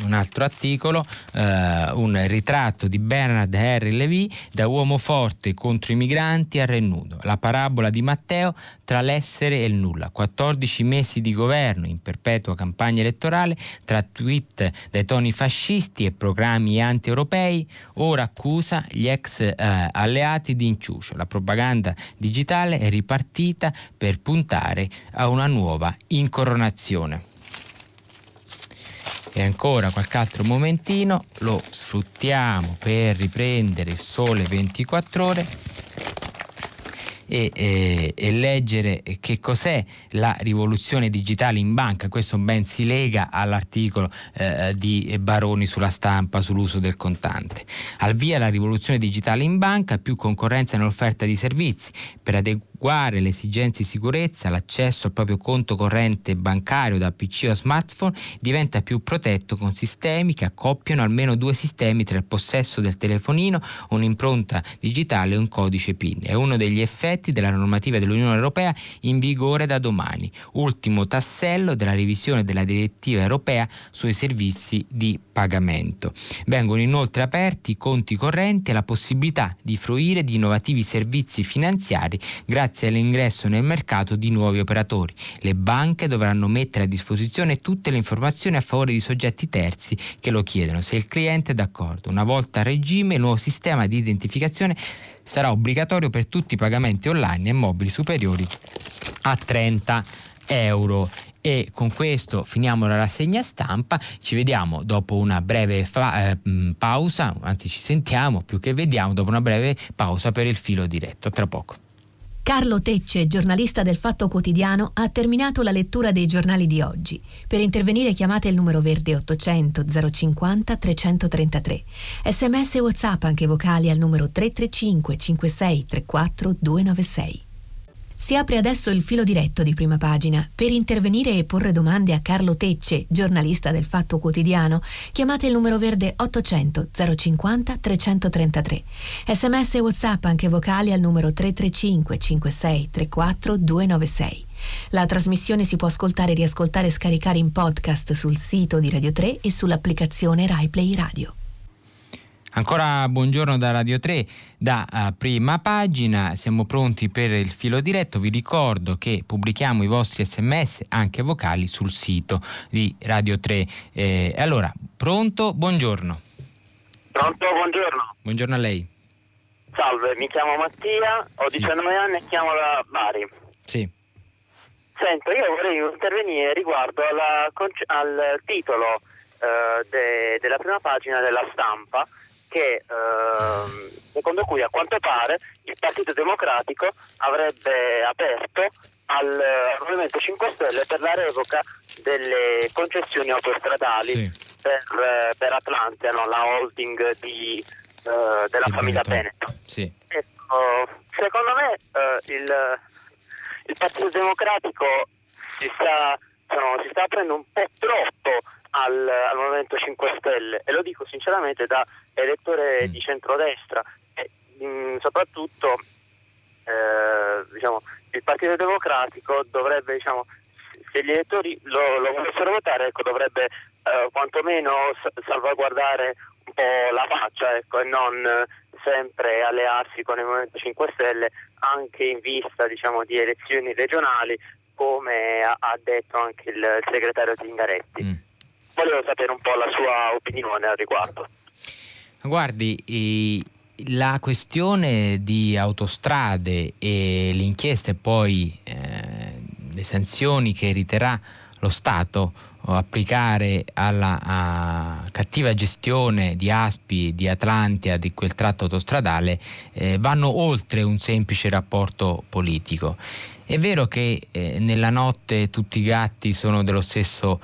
un altro articolo, un ritratto di Bernard Henry Lévy, da uomo forte contro i migranti a Rennudo, la parabola di Matteo tra l'essere e il nulla. 14 mesi di governo in perpetua campagna elettorale, tra tweet dai toni fascisti e programmi anti-europei, ora accusa gli ex alleati di inciucio. La propaganda digitale è ripartita per puntare a una nuova incoronazione. E ancora qualche altro momentino lo sfruttiamo per riprendere il Sole 24 Ore e leggere che cos'è la rivoluzione digitale in banca. Questo ben si lega all'articolo di Baroni sulla stampa sull'uso del contante. Al via la rivoluzione digitale in banca, più concorrenza nell'offerta di servizi per adeguare le esigenze di sicurezza. L'accesso al proprio conto corrente bancario da PC o smartphone diventa più protetto con sistemi che accoppiano almeno 2 sistemi tra il possesso del telefonino, un'impronta digitale e un codice PIN. È uno degli effetti della normativa dell'Unione Europea in vigore da domani, ultimo tassello della revisione della direttiva europea sui servizi di pagamento. Vengono inoltre aperti i conti correnti e la possibilità di fruire di innovativi servizi finanziari grazie all'ingresso nel mercato di nuovi operatori. Le banche dovranno mettere a disposizione tutte le informazioni a favore di soggetti terzi che lo chiedono, se il cliente è d'accordo. Una volta a regime, il nuovo sistema di identificazione sarà obbligatorio per tutti i pagamenti online e mobili superiori a 30 euro. E con questo finiamo la rassegna stampa. Ci vediamo dopo una breve pausa, anzi ci sentiamo più che vediamo dopo una breve pausa per il filo diretto. Tra poco. Carlo Tecce, giornalista del Fatto Quotidiano, ha terminato la lettura dei giornali di oggi. Per intervenire chiamate il numero verde 800 050 333. SMS e WhatsApp anche vocali al numero 335 56 34 296. Si apre adesso il filo diretto di Prima Pagina. Per intervenire e porre domande a Carlo Tecce, giornalista del Fatto Quotidiano, chiamate il numero verde 800 050 333. SMS e WhatsApp anche vocali al numero 335 56 34 296. La trasmissione si può ascoltare, riascoltare e scaricare in podcast sul sito di Radio 3 e sull'applicazione Rai Play Radio. Ancora buongiorno da Radio 3, da Prima Pagina. Siamo pronti per il filo diretto. Vi ricordo che pubblichiamo i vostri SMS, anche vocali, sul sito di Radio 3. Allora, pronto? Buongiorno. Pronto, buongiorno. Buongiorno a lei. Salve, mi chiamo Mattia, ho 19 anni e chiamo da Bari. Sì. Sento, io vorrei intervenire riguardo al titolo della prima pagina della Stampa, che secondo cui a quanto pare il Partito Democratico avrebbe aperto al Movimento 5 Stelle per la revoca delle concessioni autostradali per Atlantia, no? La holding della famiglia Benetton. Sì. Secondo me il Partito Democratico si sta aprendo un po' troppo al Movimento 5 Stelle, e lo dico sinceramente da elettore di centrodestra. Soprattutto il Partito Democratico dovrebbe, se gli elettori lo volessero votare, dovrebbe quantomeno salvaguardare un po' la faccia, e non sempre allearsi con il Movimento 5 Stelle, anche in vista di elezioni regionali, come ha detto anche il segretario Zingaretti. Volevo sapere un po' la sua opinione al riguardo. Guardi, la questione di autostrade e l'inchiesta e poi le sanzioni che riterrà lo Stato applicare alla cattiva gestione di Aspi, di Atlantia, di quel tratto autostradale, vanno oltre un semplice rapporto politico. È vero che nella notte tutti i gatti sono dello stesso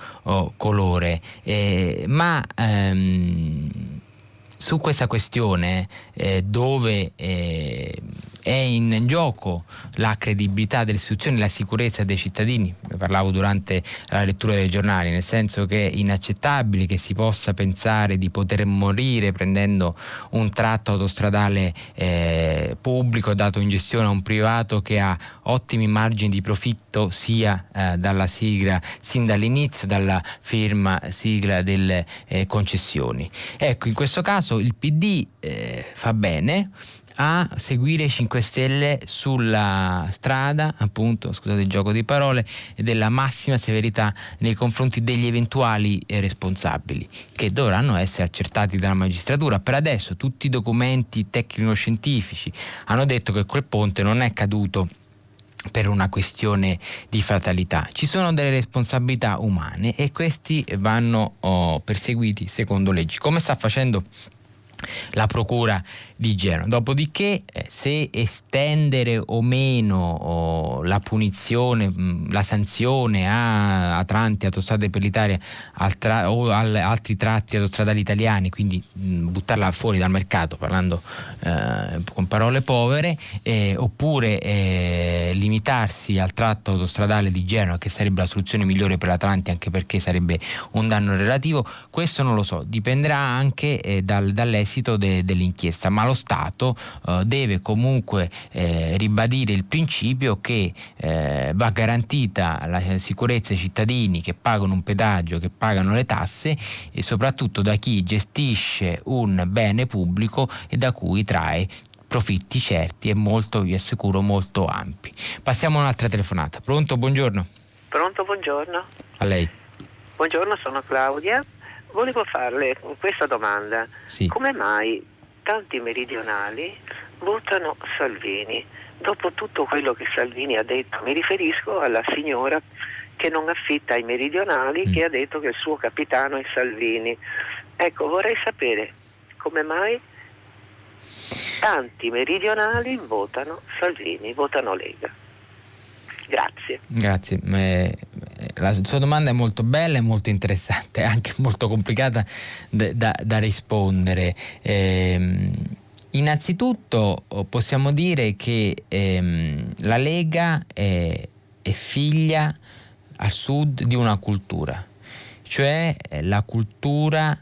colore, ma su questa questione dove è in gioco la credibilità delle istituzioni e la sicurezza dei cittadini, ne parlavo durante la lettura dei giornali, nel senso che è inaccettabile che si possa pensare di poter morire prendendo un tratto autostradale pubblico dato in gestione a un privato che ha ottimi margini di profitto sia dalla sigla, sin dall'inizio, dalla firma sigla delle concessioni. Ecco, in questo caso il PD fa bene a seguire 5 Stelle sulla strada, appunto, scusate il gioco di parole, della massima severità nei confronti degli eventuali responsabili, che dovranno essere accertati dalla magistratura. Per adesso tutti i documenti tecnico-scientifici hanno detto che quel ponte non è caduto per una questione di fatalità, ci sono delle responsabilità umane e questi vanno perseguiti secondo leggi, come sta facendo la procura di Genova. Dopodiché se estendere o meno la punizione, la sanzione a Atlantia, Autostrade per l'Italia o altri tratti autostradali italiani, quindi buttarla fuori dal mercato, parlando con parole povere, oppure limitarsi al tratto autostradale di Genova, che sarebbe la soluzione migliore per l'Atlantia, anche perché sarebbe un danno relativo, questo non lo so, dipenderà anche dall'esito dell'inchiesta, ma lo Stato deve comunque ribadire il principio che va garantita la sicurezza ai cittadini che pagano un pedaggio, che pagano le tasse, e soprattutto da chi gestisce un bene pubblico e da cui trae profitti certi e molto, vi assicuro, molto ampi. Passiamo a un'altra telefonata. Pronto, buongiorno. Pronto, buongiorno. A lei. Buongiorno, sono Claudia. Volevo farle questa domanda. Sì. Come mai tanti meridionali votano Salvini dopo tutto quello che Salvini ha detto? Mi riferisco alla signora che non affitta ai meridionali, che ha detto che il suo capitano è Salvini. Ecco, vorrei sapere come mai tanti meridionali votano Salvini, votano Lega. Grazie. Grazie. La sua domanda è molto bella e molto interessante, anche molto complicata da rispondere. Innanzitutto possiamo dire che la Lega è figlia al sud di una cultura, cioè la cultura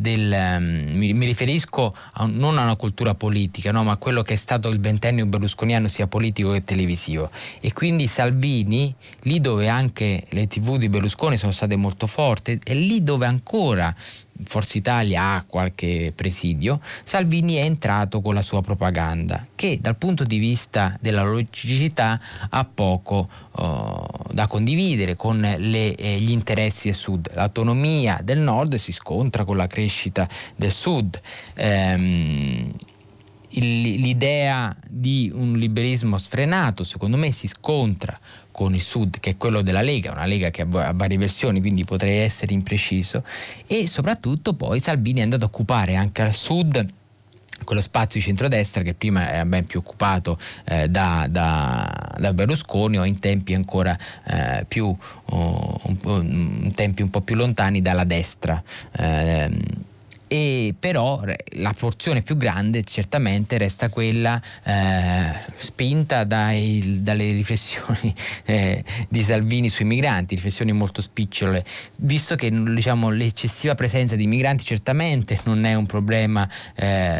mi riferisco non a una cultura politica, no, ma a quello che è stato il ventennio berlusconiano, sia politico che televisivo. E quindi Salvini, lì dove anche le TV di Berlusconi sono state molto forti, e lì dove ancora Forza Italia ha qualche presidio, Salvini è entrato con la sua propaganda, che dal punto di vista della logicità ha poco da condividere con gli interessi del sud. L'autonomia del nord si scontra con la crescita del sud. L'idea di un liberismo sfrenato, secondo me, si scontra con il sud, che è quello della Lega, una Lega che ha varie versioni, quindi potrei essere impreciso. E soprattutto poi Salvini è andato a occupare anche al sud quello spazio di centrodestra che prima era ben più occupato da Berlusconi, o in tempi ancora un po' più lontani dalla destra. E però la porzione più grande certamente resta quella spinta dalle riflessioni di Salvini sui migranti, riflessioni molto spicciole, visto che, diciamo, l'eccessiva presenza di migranti certamente non è un problema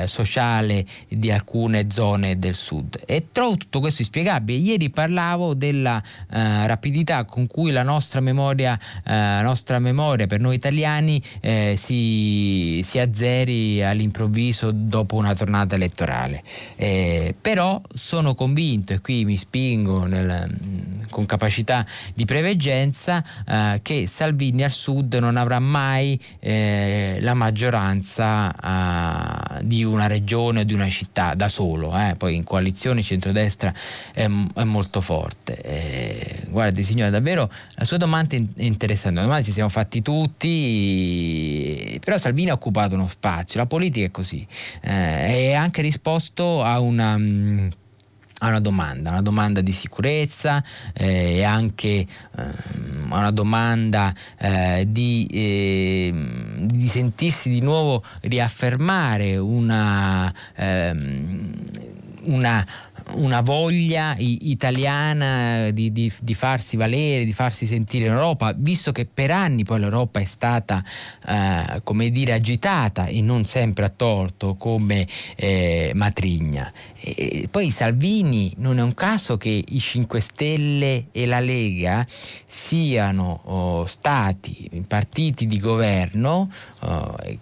sociale di alcune zone del sud. E trovo tutto questo inspiegabile. Ieri parlavo della rapidità con cui la nostra memoria per noi italiani si azzeri all'improvviso dopo una tornata elettorale, però sono convinto, e qui mi spingo con capacità di preveggenza, che Salvini al sud non avrà mai la maggioranza di una regione o di una città da solo, poi in coalizione centrodestra è molto forte. Guardi signora, davvero la sua domanda è interessante, una domanda ci siamo fatti tutti, però Salvini ha occupato uno spazio, la politica è così, è anche risposto a una domanda di sicurezza, e anche a una domanda di sentirsi di nuovo riaffermare una voglia italiana di farsi valere, di farsi sentire in Europa, visto che per anni poi l'Europa è stata agitata, e non sempre a torto, come matrigna. E poi Salvini, non è un caso che i 5 Stelle e la Lega siano stati partiti di governo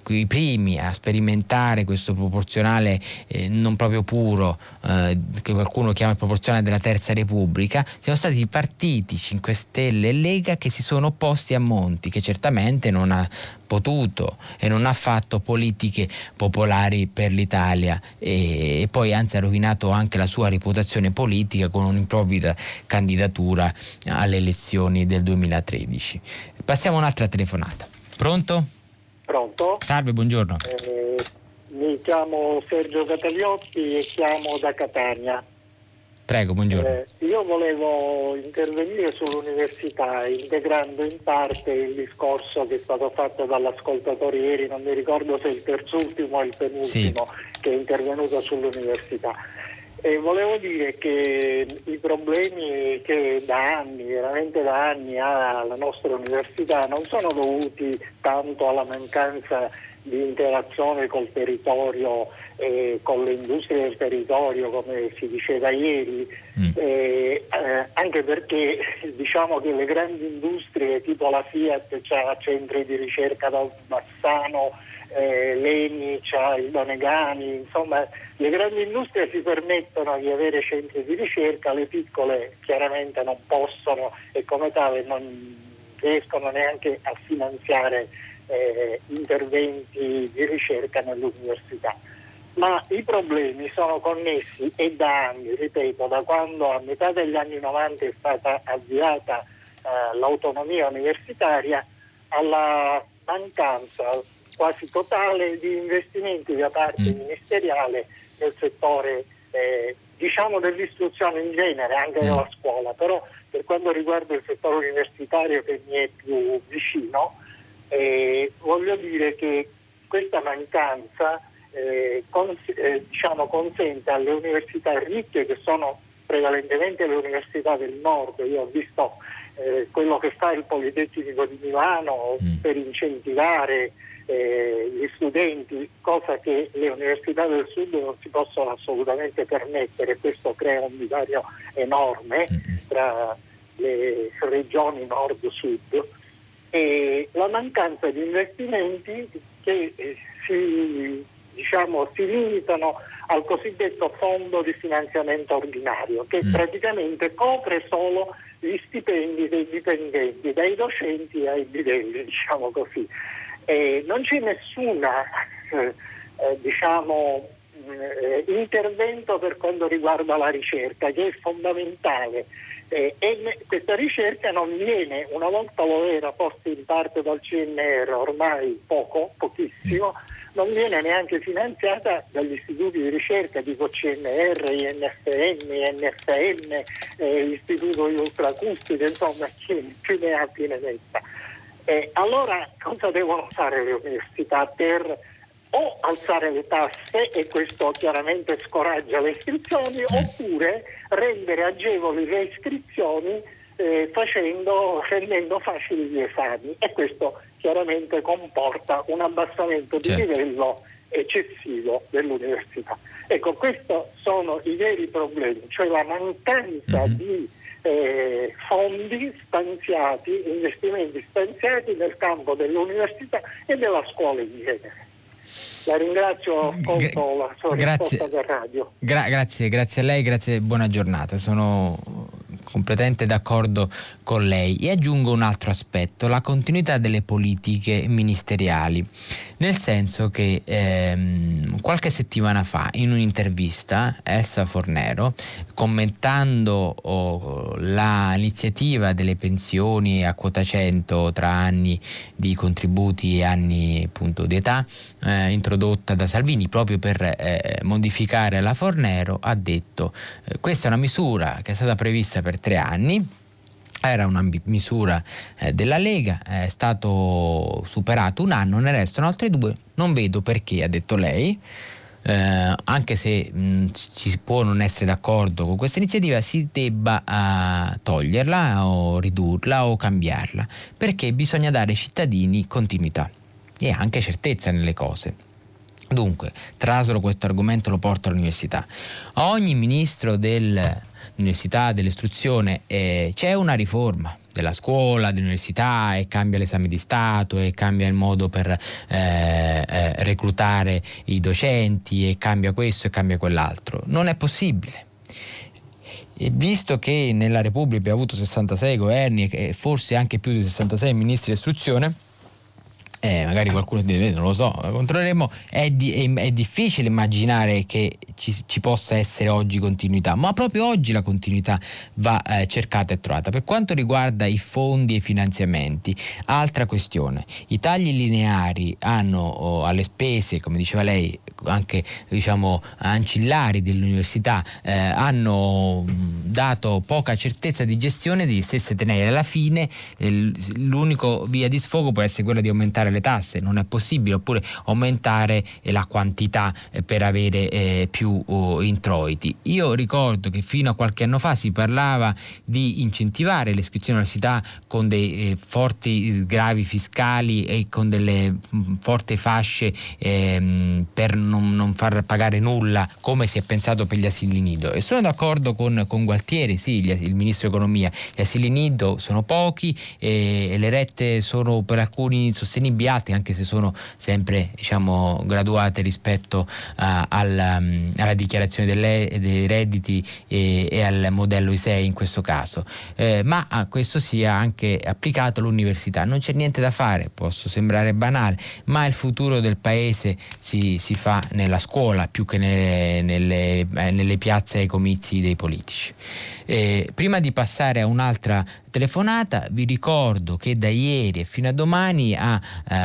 i primi a sperimentare questo proporzionale non proprio puro, che qualcuno chiama il proporzionale della Terza Repubblica. Siamo stati i partiti 5 Stelle e Lega che si sono opposti a Monti, che certamente non ha potuto e non ha fatto politiche popolari per l'Italia, e poi anzi ha rovinato anche la sua reputazione politica con un'improvvida candidatura alle elezioni del 2013. Passiamo a un'altra telefonata. Pronto? Pronto? Salve, buongiorno. Mi chiamo Sergio Catagliotti e chiamo da Catania. Prego, buongiorno. Io volevo intervenire sull'università, integrando in parte il discorso che è stato fatto dall'ascoltatore ieri, non mi ricordo se il terzultimo o il penultimo, sì, che è intervenuto sull'università. E volevo dire che i problemi che veramente da anni ha la nostra università non sono dovuti tanto alla mancanza di interazione col territorio, con le industrie del territorio, come si diceva ieri, anche perché diciamo che le grandi industrie tipo la Fiat ha centri di ricerca da Bassano, l'ENI c'ha il Donegani, insomma le grandi industrie si permettono di avere centri di ricerca, le piccole chiaramente non possono, e come tale non riescono neanche a finanziare interventi di ricerca nell'università. Ma i problemi sono connessi, e da anni, ripeto, da quando a metà degli anni 90 è stata avviata l'autonomia universitaria, alla mancanza quasi totale di investimenti da parte ministeriale nel settore dell'istruzione in genere, anche della scuola, però per quanto riguarda il settore universitario, che mi è più vicino, voglio dire che questa mancanza consente alle università ricche, che sono prevalentemente le università del nord, io ho visto quello che fa il Politecnico di Milano per incentivare gli studenti, cosa che le università del sud non si possono assolutamente permettere. Questo crea un divario enorme tra le regioni nord-sud, e la mancanza di investimenti che si limitano al cosiddetto fondo di finanziamento ordinario, che praticamente copre solo gli stipendi dei dipendenti, dai docenti ai bidelli, diciamo così. Non c'è nessuna intervento per quanto riguarda la ricerca, che è fondamentale, e questa ricerca non viene, una volta lo era posta in parte dal CNR, ormai pochissimo, non viene neanche finanziata dagli istituti di ricerca tipo CNR, INFM, INFM, Istituto di Ultracustide, insomma chi più ne ha più ne metta. Allora cosa devono fare le università per o alzare le tasse, e questo chiaramente scoraggia le iscrizioni, oppure rendere agevoli le iscrizioni rendendo facili gli esami, e questo chiaramente comporta un abbassamento di livello eccessivo dell'università. Ecco, questi sono i veri problemi, cioè la mancanza di fondi stanziati, investimenti stanziati nel campo dell'università e della scuola in genere. La ringrazio, ascolto la sua risposta per radio. Grazie a lei, grazie, buona giornata. Sono completamente d'accordo con lei, e aggiungo un altro aspetto: la continuità delle politiche ministeriali, nel senso che qualche settimana fa, in un'intervista, Elsa Fornero, commentando l'iniziativa delle pensioni a quota 100 tra anni di contributi e anni appunto di età, introdotta da Salvini proprio per modificare la Fornero, ha detto questa è una misura che è stata prevista per 3 anni, era una misura della Lega, è stato superato 1 anno, ne restano altri 2, non vedo perché, ha detto lei, anche se ci può non essere d'accordo con questa iniziativa, si debba toglierla o ridurla o cambiarla, perché bisogna dare ai cittadini continuità e anche certezza nelle cose. Dunque, traslo questo argomento, lo porto all'università. Ogni ministro dell'università, dell'istruzione, c'è una riforma della scuola, dell'università, e cambia l'esame di Stato, e cambia il modo per reclutare i docenti, e cambia questo e cambia quell'altro. Non è possibile. E visto che nella Repubblica ha avuto 66 governi e forse anche più di 66 ministri dell'istruzione, magari qualcuno dice non lo so, controlleremo, è difficile immaginare che ci possa essere oggi continuità, ma proprio oggi la continuità va cercata e trovata. Per quanto riguarda i fondi e i finanziamenti, altra questione: i tagli lineari alle spese, come diceva lei, anche diciamo ancillari dell'università, hanno dato poca certezza di gestione degli stessi atenei. Alla fine l'unico via di sfogo può essere quella di aumentare le tasse, non è possibile, oppure aumentare la quantità per avere più introiti. Io ricordo che fino a qualche anno fa si parlava di incentivare le iscrizioni all'università con dei forti sgravi fiscali e con delle forti fasce per non far pagare nulla, come si è pensato per gli asili nido, e sono d'accordo con Gualtieri, sì, il ministro economia, gli asili nido sono pochi e le rette sono per alcuni sostenibili, altri anche se sono sempre diciamo graduate rispetto alla dichiarazione dei redditi e al modello ISEE in questo caso, ma a questo sia anche applicato l'università. Non c'è niente da fare, posso sembrare banale, ma il futuro del paese si fa nella scuola più che nelle piazze e ai comizi dei politici. Prima di passare a un'altra telefonata, vi ricordo che da ieri e fino a domani a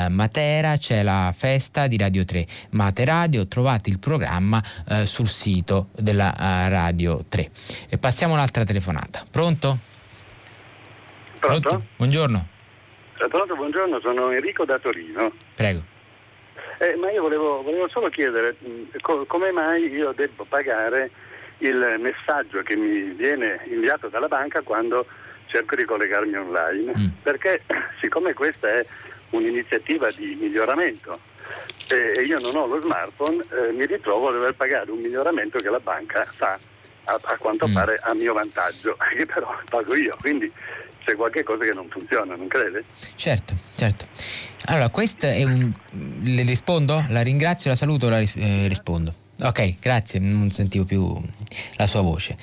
Matera c'è la festa di Radio 3 Materadio, trovate il programma sul sito della Radio 3. E passiamo all'altra telefonata. Pronto? Buongiorno. Pronto, buongiorno, sono Enrico da Torino. Prego. Ma io volevo solo chiedere come mai io devo pagare il messaggio che mi viene inviato dalla banca quando cerco di collegarmi online, perché siccome questa è un'iniziativa di miglioramento e io non ho lo smartphone, mi ritrovo a dover pagare un miglioramento che la banca fa a quanto pare a mio vantaggio, che però pago io, quindi c'è qualche cosa che non funziona, non crede? Certo. Allora, questo è un... le rispondo? La ringrazio, la saluto, rispondo. Ok, grazie, non sentivo più la sua voce.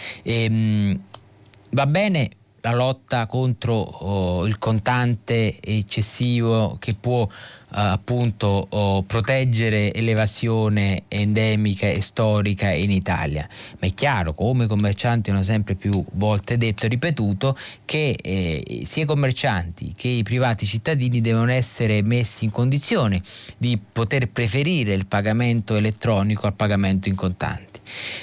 Va bene la lotta contro il contante eccessivo che può appunto proteggere l'evasione endemica e storica in Italia, ma è chiaro, come i commercianti hanno sempre più volte detto e ripetuto, che sia i commercianti che i privati cittadini devono essere messi in condizione di poter preferire il pagamento elettronico al pagamento in contanti.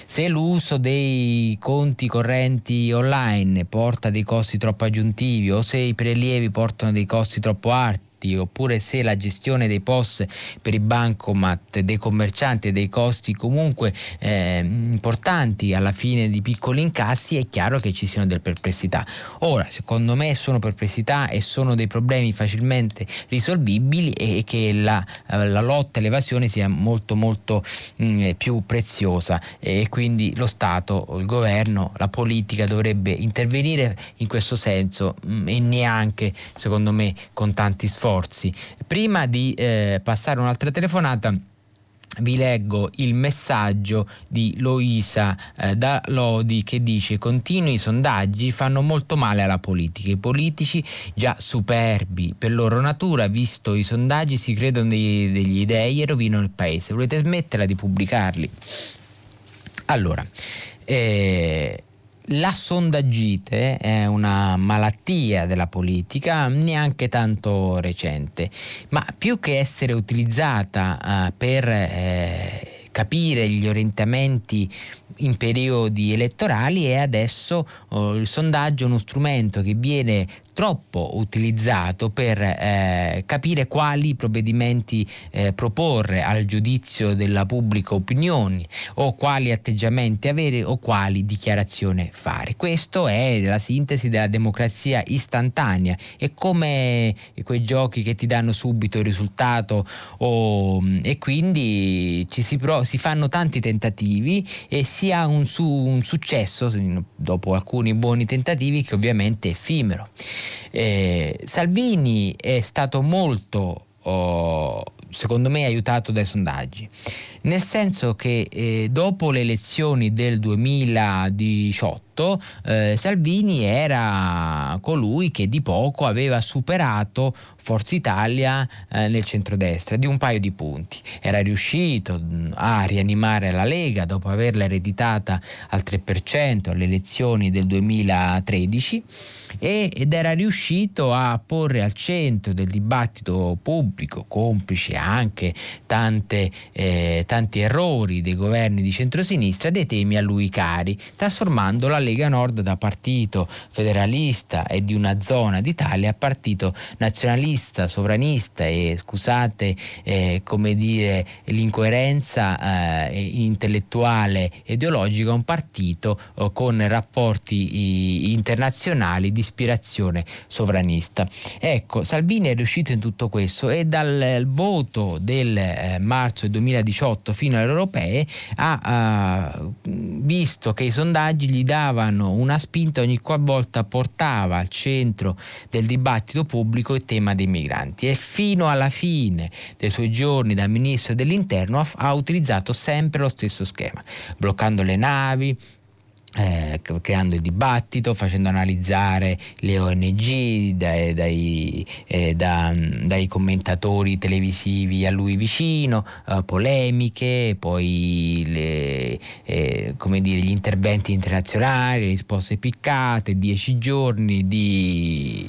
Se l'uso dei conti correnti online porta dei costi troppo aggiuntivi, o se i prelievi portano dei costi troppo alti, oppure se la gestione dei POS per i bancomat dei commercianti e dei costi comunque importanti alla fine di piccoli incassi, è chiaro che ci siano delle perplessità. Ora, secondo me sono perplessità e sono dei problemi facilmente risolvibili, e che la lotta all'evasione sia molto molto più preziosa, e quindi lo Stato, il governo, la politica dovrebbe intervenire in questo senso, e neanche secondo me con tanti sforzi. Prima di passare un'altra telefonata, vi leggo il messaggio di Loisa da Lodi, che dice: continui sondaggi fanno molto male alla politica, i politici già superbi per loro natura, visto i sondaggi si credono degli dei e rovinano il paese, volete smetterla di pubblicarli? Allora, la sondaggite è una malattia della politica neanche tanto recente, ma più che essere utilizzata per capire gli orientamenti in periodi elettorali, è adesso il sondaggio uno strumento che viene troppo utilizzato per capire quali provvedimenti proporre al giudizio della pubblica opinione, o quali atteggiamenti avere, o quali dichiarazioni fare. Questo è la sintesi della democrazia istantanea, è come quei giochi che ti danno subito il risultato, e quindi si fanno tanti tentativi e si ha un successo dopo alcuni buoni tentativi, che ovviamente è effimero. Salvini è stato molto, secondo me, aiutato dai sondaggi, nel senso che dopo le elezioni del 2018 Salvini era colui che di poco aveva superato Forza Italia nel centrodestra di un paio di punti, era riuscito a rianimare la Lega dopo averla ereditata al 3% alle elezioni del 2013, ed era riuscito a porre al centro del dibattito pubblico, complice anche tanti errori dei governi di centrosinistra, dei temi a lui cari, trasformando la Lega Nord da partito federalista e di una zona d'Italia a partito nazionalista, sovranista e, scusate come dire, l'incoerenza intellettuale e ideologica, un partito con rapporti internazionali di ispirazione sovranista. Ecco, Salvini è riuscito in tutto questo, e dal voto del marzo 2018 fino alle europee ha visto che i sondaggi gli davano una spinta, ogni qualvolta portava al centro del dibattito pubblico il tema dei migranti, e fino alla fine dei suoi giorni da ministro dell'interno ha utilizzato sempre lo stesso schema, bloccando le navi, creando il dibattito, facendo analizzare le ONG dai commentatori televisivi a lui vicino, polemiche, poi gli interventi internazionali, risposte piccate, 10 giorni di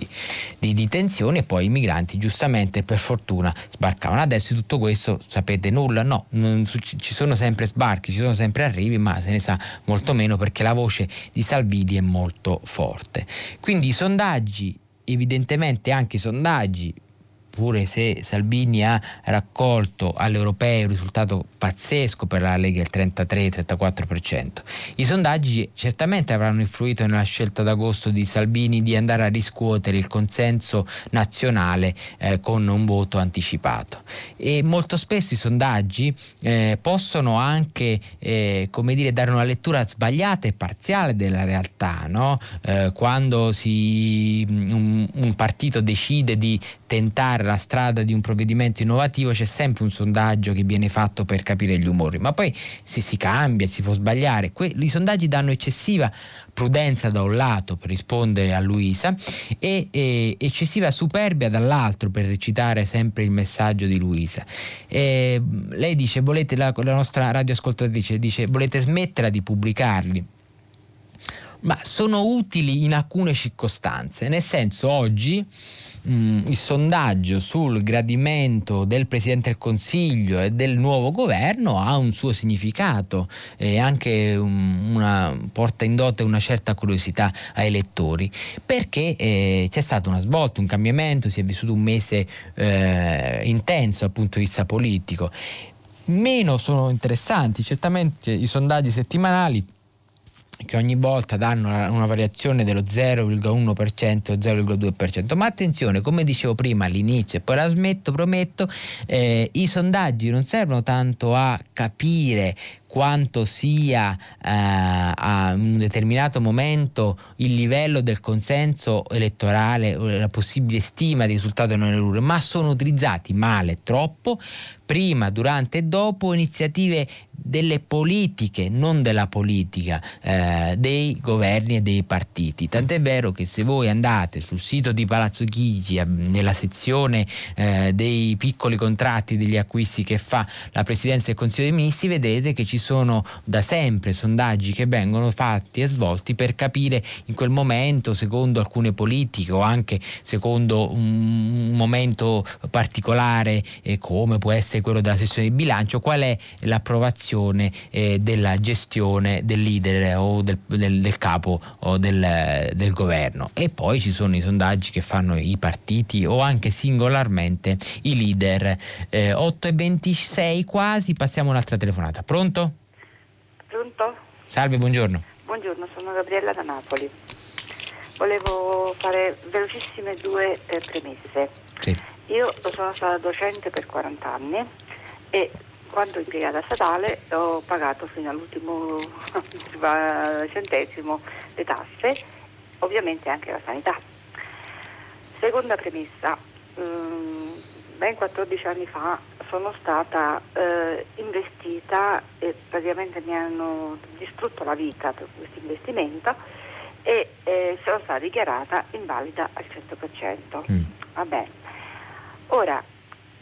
detenzione, e poi i migranti giustamente, per fortuna, sbarcavano. Adesso di tutto questo sapete nulla? No, ci sono sempre sbarchi, ci sono sempre arrivi, ma se ne sa molto meno, perché la voce di Salvini è molto forte. Quindi i sondaggi, evidentemente anche i sondaggi pure se Salvini ha raccolto all'europeo un risultato pazzesco per la Lega, il 33-34%. I sondaggi certamente avranno influito nella scelta d'agosto di Salvini di andare a riscuotere il consenso nazionale con un voto anticipato. E molto spesso i sondaggi possono anche dare una lettura sbagliata e parziale della realtà, no? Quando un partito decide di tentare la strada di un provvedimento innovativo, c'è sempre un sondaggio che viene fatto per capire gli umori, ma poi se si cambia si può sbagliare. I sondaggi danno eccessiva prudenza da un lato per rispondere a Luisa e eccessiva superbia dall'altro per recitare sempre il messaggio di Luisa. Lei dice, volete, la nostra radioascoltatrice dice, volete smetterla di pubblicarli? Ma sono utili in alcune circostanze, nel senso, oggi il sondaggio sul gradimento del Presidente del Consiglio e del nuovo governo ha un suo significato e anche porta in dote una certa curiosità ai lettori, perché c'è stata una svolta, un cambiamento, si è vissuto un mese intenso dal punto di vista politico. Meno sono interessanti certamente i sondaggi settimanali, che ogni volta danno una variazione dello 0,1% o 0,2%, ma attenzione, come dicevo prima all'inizio, e poi la smetto, prometto, i sondaggi non servono tanto a capire quanto sia a un determinato momento il livello del consenso elettorale o la possibile stima di risultato non elettorale, ma sono utilizzati male, troppo, prima, durante e dopo iniziative delle politiche, non della politica, dei governi e dei partiti. Tant'è vero che se voi andate sul sito di Palazzo Chigi, nella sezione dei piccoli contratti, degli acquisti che fa la Presidenza del Consiglio dei Ministri, vedete che ci sono da sempre sondaggi che vengono fatti e svolti per capire in quel momento, secondo alcune politiche o anche secondo un momento particolare, come può essere quello della sessione di bilancio, qual è l'approvazione della gestione del leader o del capo o del governo. E poi ci sono i sondaggi che fanno i partiti o anche singolarmente i leader. 8:26 quasi, passiamo un'altra telefonata. Pronto? Pronto? Salve, buongiorno. Buongiorno, sono Gabriella da Napoli. Volevo fare velocissime due premesse. Sì. Io sono stata docente per 40 anni e quando impiegata statale ho pagato fino all'ultimo centesimo le tasse, ovviamente anche la sanità. Seconda premessa, ben 14 anni fa sono stata investita e praticamente mi hanno distrutto la vita per questo investimento e sono stata dichiarata invalida al 100%. Va bene. Ora,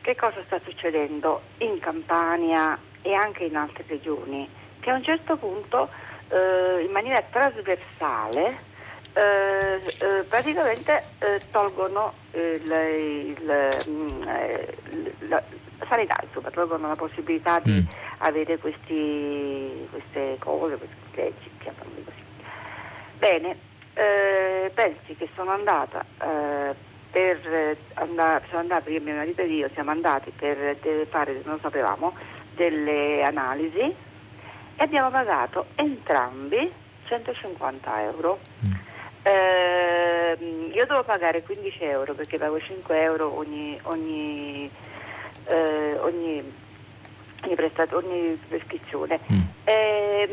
che cosa sta succedendo in Campania e anche in altre regioni? Che a un certo punto, in maniera trasversale, praticamente tolgono la sanità, insomma, tolgono la possibilità di avere queste cose, queste leggi, chiamiamole così. Bene, pensi che sono andata... perché mio marito ed io siamo andati per fare, non sapevamo, delle analisi e abbiamo pagato entrambi 150 euro. Io devo pagare 15 euro perché pago 5 euro ogni prescrizione. E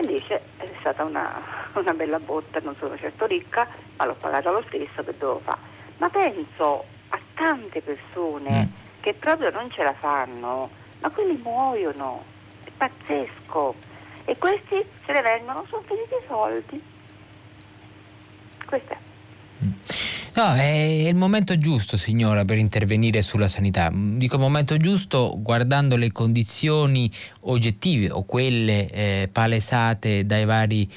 invece è stata una bella botta, non sono certo ricca, ma l'ho pagata lo stesso, che dovevo fare. Ma penso a tante persone che proprio non ce la fanno, ma quelli muoiono, è pazzesco, e questi se ne vengono, sono finiti i soldi. Questa è. No, è il momento giusto, signora, per intervenire sulla sanità. Dico momento giusto guardando le condizioni oggettive o quelle palesate dai vari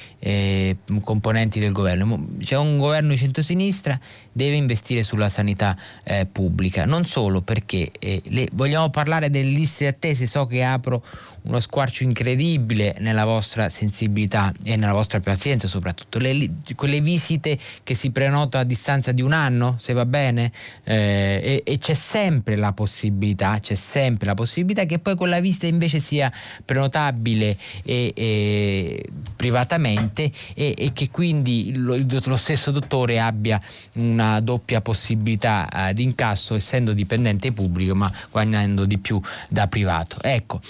componenti del governo. C'è un governo di centrosinistra deve investire sulla sanità pubblica. Non solo perché vogliamo parlare delle liste d'attesa, so che apro uno squarcio incredibile nella vostra sensibilità e nella vostra pazienza, soprattutto quelle visite che si prenota a distanza di un anno, se va bene, e c'è sempre la possibilità che poi quella visita invece sia prenotabile privatamente e che quindi lo stesso dottore abbia una doppia possibilità di incasso, essendo dipendente pubblico ma guadagnando di più da privato. Ecco,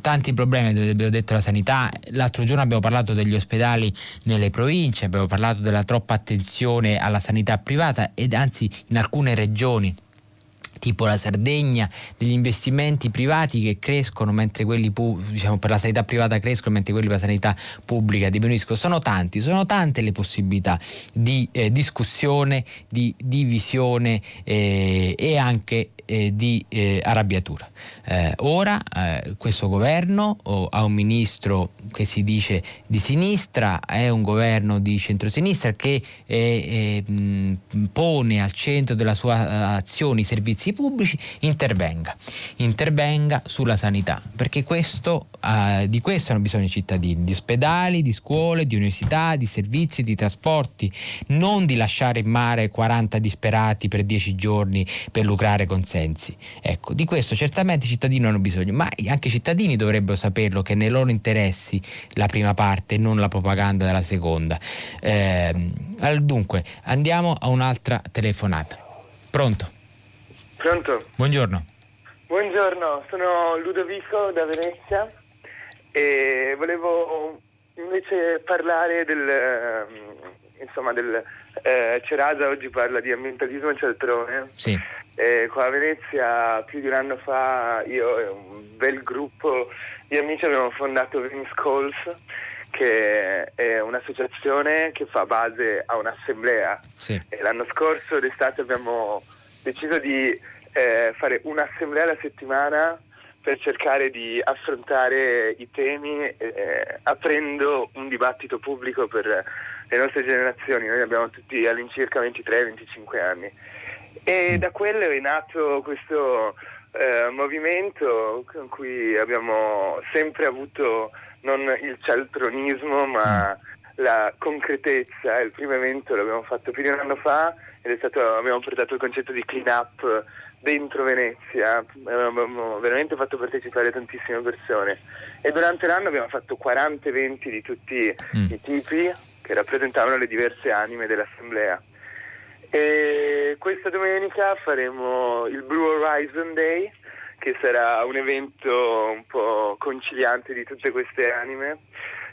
tanti problemi, abbiamo detto la sanità, l'altro giorno abbiamo parlato degli ospedali nelle province, abbiamo parlato della troppa attenzione alla sanità privata ed anzi in alcune regioni tipo la Sardegna, degli investimenti privati che crescono mentre quelli per la sanità privata crescono mentre quelli per la sanità pubblica diminuiscono. Sono tante le possibilità di discussione, di divisione e anche di arrabbiatura. Ora questo governo ha un ministro che si dice di sinistra, è un governo di centrosinistra che pone al centro della sua azione i servizi pubblici, intervenga sulla sanità, perché di questo hanno bisogno i cittadini, di ospedali, di scuole, di università, di servizi, di trasporti, non di lasciare in mare 40 disperati per 10 giorni per lucrare con sensi. Ecco, di questo certamente i cittadini hanno bisogno, ma anche i cittadini dovrebbero saperlo che nei loro interessi la prima parte, non la propaganda della seconda. Dunque, andiamo a un'altra telefonata. Pronto? Pronto? Buongiorno. Buongiorno, sono Ludovico da Venezia e volevo invece parlare del Cerasa oggi parla di ambientalismo e cialtrone. Sì. Qua a Venezia più di un anno fa io e un bel gruppo di amici abbiamo fondato Venus Calls, che è un'associazione che fa base a un'assemblea. Sì. E l'anno scorso d'estate abbiamo deciso di fare un'assemblea alla settimana per cercare di affrontare i temi aprendo un dibattito pubblico per le nostre generazioni. Noi abbiamo tutti all'incirca 23-25 anni. E da quello è nato questo movimento con cui abbiamo sempre avuto non il cialtronismo ma la concretezza. Il primo evento l'abbiamo fatto più di un anno fa ed abbiamo portato il concetto di clean up dentro Venezia, abbiamo veramente fatto partecipare tantissime persone e durante l'anno abbiamo fatto 40 eventi di tutti i tipi che rappresentavano le diverse anime dell'assemblea. E questa domenica faremo il Blue Horizon Day, che sarà un evento un po' conciliante di tutte queste anime,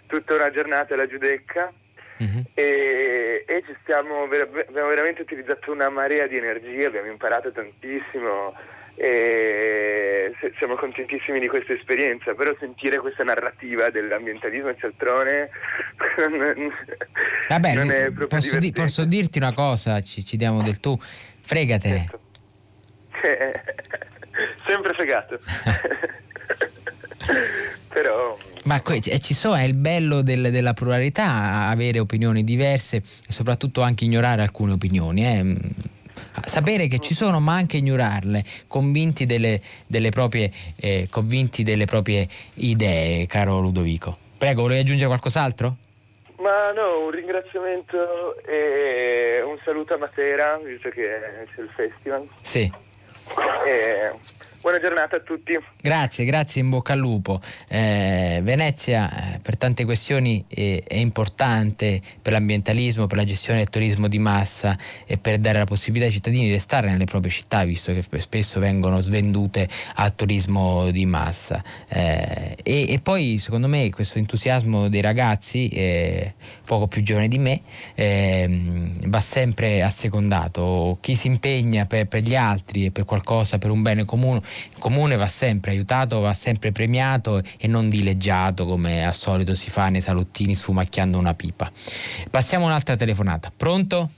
tutta una giornata alla Giudecca. Mm-hmm. E abbiamo veramente utilizzato una marea di energie, abbiamo imparato tantissimo e siamo contentissimi di questa esperienza, però sentire questa narrativa dell'ambientalismo cialtrone non è proprio posso dirti una cosa, ci diamo del tu, fregatene. Sempre fregato. Però ma è il bello della pluralità, avere opinioni diverse e soprattutto anche ignorare alcune opinioni, sapere che ci sono ma anche ignorarle, convinti delle proprie idee. Caro Ludovico, prego, volevi aggiungere qualcos'altro? Ma no, un ringraziamento e un saluto a Matera, visto che c'è il festival. Sì. Buona giornata a tutti. Grazie, in bocca al lupo. Venezia per tante questioni è importante per l'ambientalismo, per la gestione del turismo di massa e per dare la possibilità ai cittadini di restare nelle proprie città, visto che spesso vengono svendute al turismo di massa. E poi secondo me questo entusiasmo dei ragazzi poco più giovani di me va sempre assecondato. Chi si impegna per gli altri e per qualcosa, per un bene comune va sempre aiutato, va sempre premiato e non dileggiato come al solito si fa nei salottini sfumacchiando una pipa. Passiamo a un'altra telefonata. Pronto?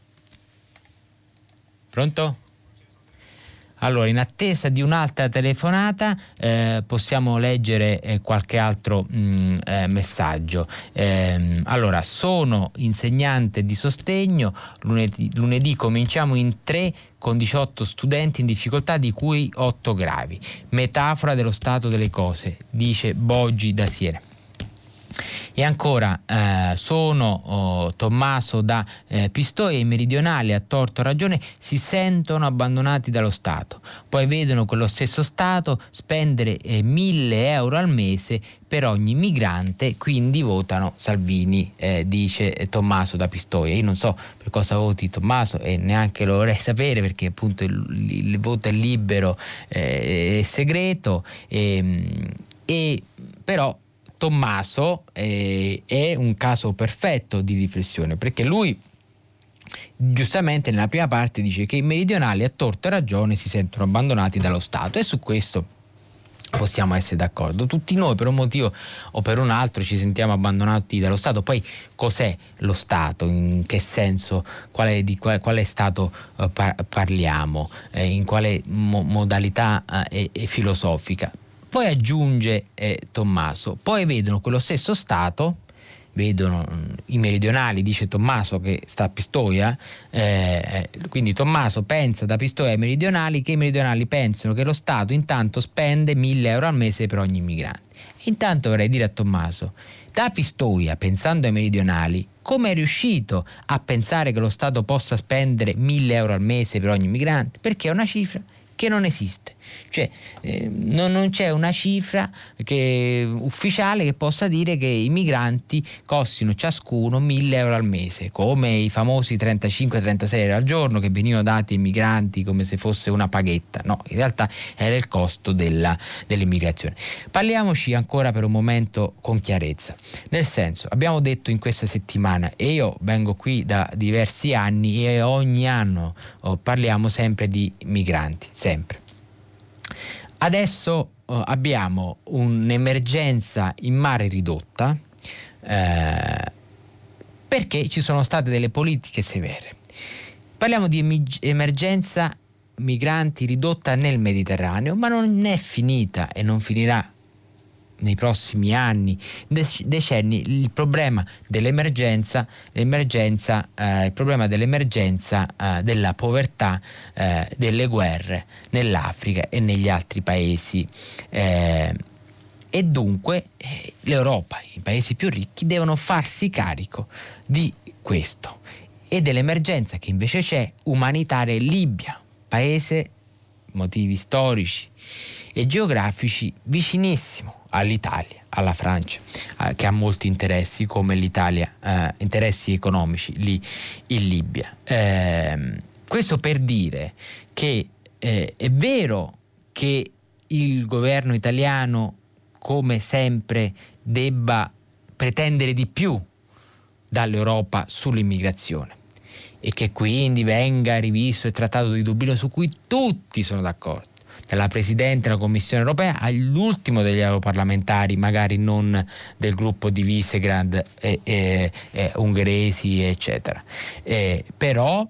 Allora, in attesa di un'altra telefonata possiamo leggere qualche altro messaggio. Allora, sono insegnante di sostegno, lunedì cominciamo in 3 con 18 studenti in difficoltà, di cui 8 gravi. Metafora dello stato delle cose, dice Boggi da Siena. E ancora sono Tommaso da Pistoia, i meridionali a torto ragione si sentono abbandonati dallo Stato, poi vedono quello stesso Stato spendere 1.000 euro al mese per ogni migrante, quindi votano Salvini, dice Tommaso da Pistoia. Io non so per cosa voti Tommaso e neanche lo vorrei sapere, perché appunto il voto è libero e segreto, e però Tommaso è un caso perfetto di riflessione, perché lui giustamente nella prima parte dice che i meridionali a torto e ragione si sentono abbandonati dallo Stato, e su questo possiamo essere d'accordo. Tutti noi per un motivo o per un altro ci sentiamo abbandonati dallo Stato. Poi cos'è lo Stato? In che senso? Quale Stato parliamo? In quale modalità filosofica? Poi aggiunge Tommaso, poi vedono quello stesso Stato, vedono i meridionali, dice Tommaso che sta a Pistoia, quindi Tommaso pensa da Pistoia ai meridionali, che i meridionali pensano che lo Stato intanto spende 1.000 euro al mese per ogni migrante. Intanto vorrei dire a Tommaso, da Pistoia, pensando ai meridionali, come è riuscito a pensare che lo Stato possa spendere 1.000 euro al mese per ogni migrante? Perché è una cifra che non esiste, cioè non c'è una cifra ufficiale che possa dire che i migranti costino ciascuno 1.000 euro al mese, come i famosi 35-36 euro al giorno che venivano dati ai migranti come se fosse una paghetta. No, in realtà era il costo dell'immigrazione. Parliamoci ancora per un momento con chiarezza, nel senso, abbiamo detto in questa settimana, e io vengo qui da diversi anni e ogni anno parliamo sempre di migranti, sempre. Adesso abbiamo un'emergenza in mare ridotta perché ci sono state delle politiche severe. Parliamo di emergenza migranti ridotta nel Mediterraneo, ma non è finita e non finirà nei prossimi anni, decenni, il problema dell'emergenza, il problema dell'emergenza della povertà, delle guerre nell'Africa e negli altri paesi. E dunque l'Europa, i paesi più ricchi, devono farsi carico di questo e dell'emergenza che invece c'è umanitaria in Libia, paese, motivi storici e geografici, vicinissimo all'Italia, alla Francia, che ha molti interessi come l'Italia, interessi economici lì in Libia. Questo per dire che è vero che il governo italiano, come sempre, debba pretendere di più dall'Europa sull'immigrazione e che quindi venga rivisto il Trattato di Dublino, su cui tutti sono d'accordo, dalla Presidente della Commissione Europea all'ultimo degli europarlamentari, magari non del gruppo di Visegrad, ungheresi eccetera, però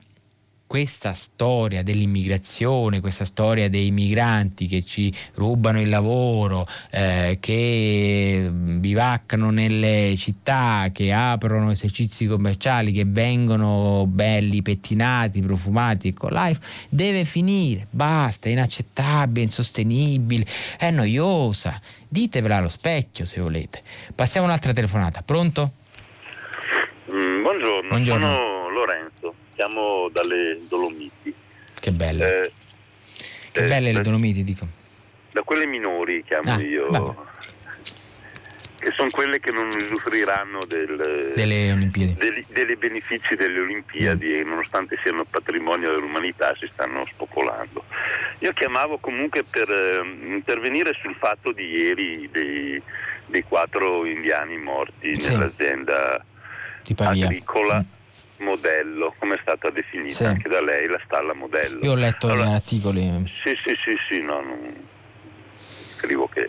questa storia dell'immigrazione, questa storia dei migranti che ci rubano il lavoro, che bivaccano nelle città, che aprono esercizi commerciali, che vengono belli pettinati, profumati, Ecolife, deve finire, basta, è inaccettabile, insostenibile, è noiosa, ditevela allo specchio se volete. Passiamo un'altra telefonata, pronto? Buongiorno. Sono Lorenzo, siamo dalle Dolomiti. Che belle, che belle le Dolomiti, dico. Da quelle minori chiamo io, vabbè, che sono quelle che non usufruiranno delle Olimpiadi, dei benefici delle Olimpiadi, e nonostante siano patrimonio dell'umanità si stanno spopolando. Io chiamavo comunque per intervenire sul fatto di ieri dei 4 indiani morti, sì, nell'azienda agricola modello, come è stata definita, sì, anche da lei, la stalla modello. Io ho letto gli articoli. Sì, no, non scrivo che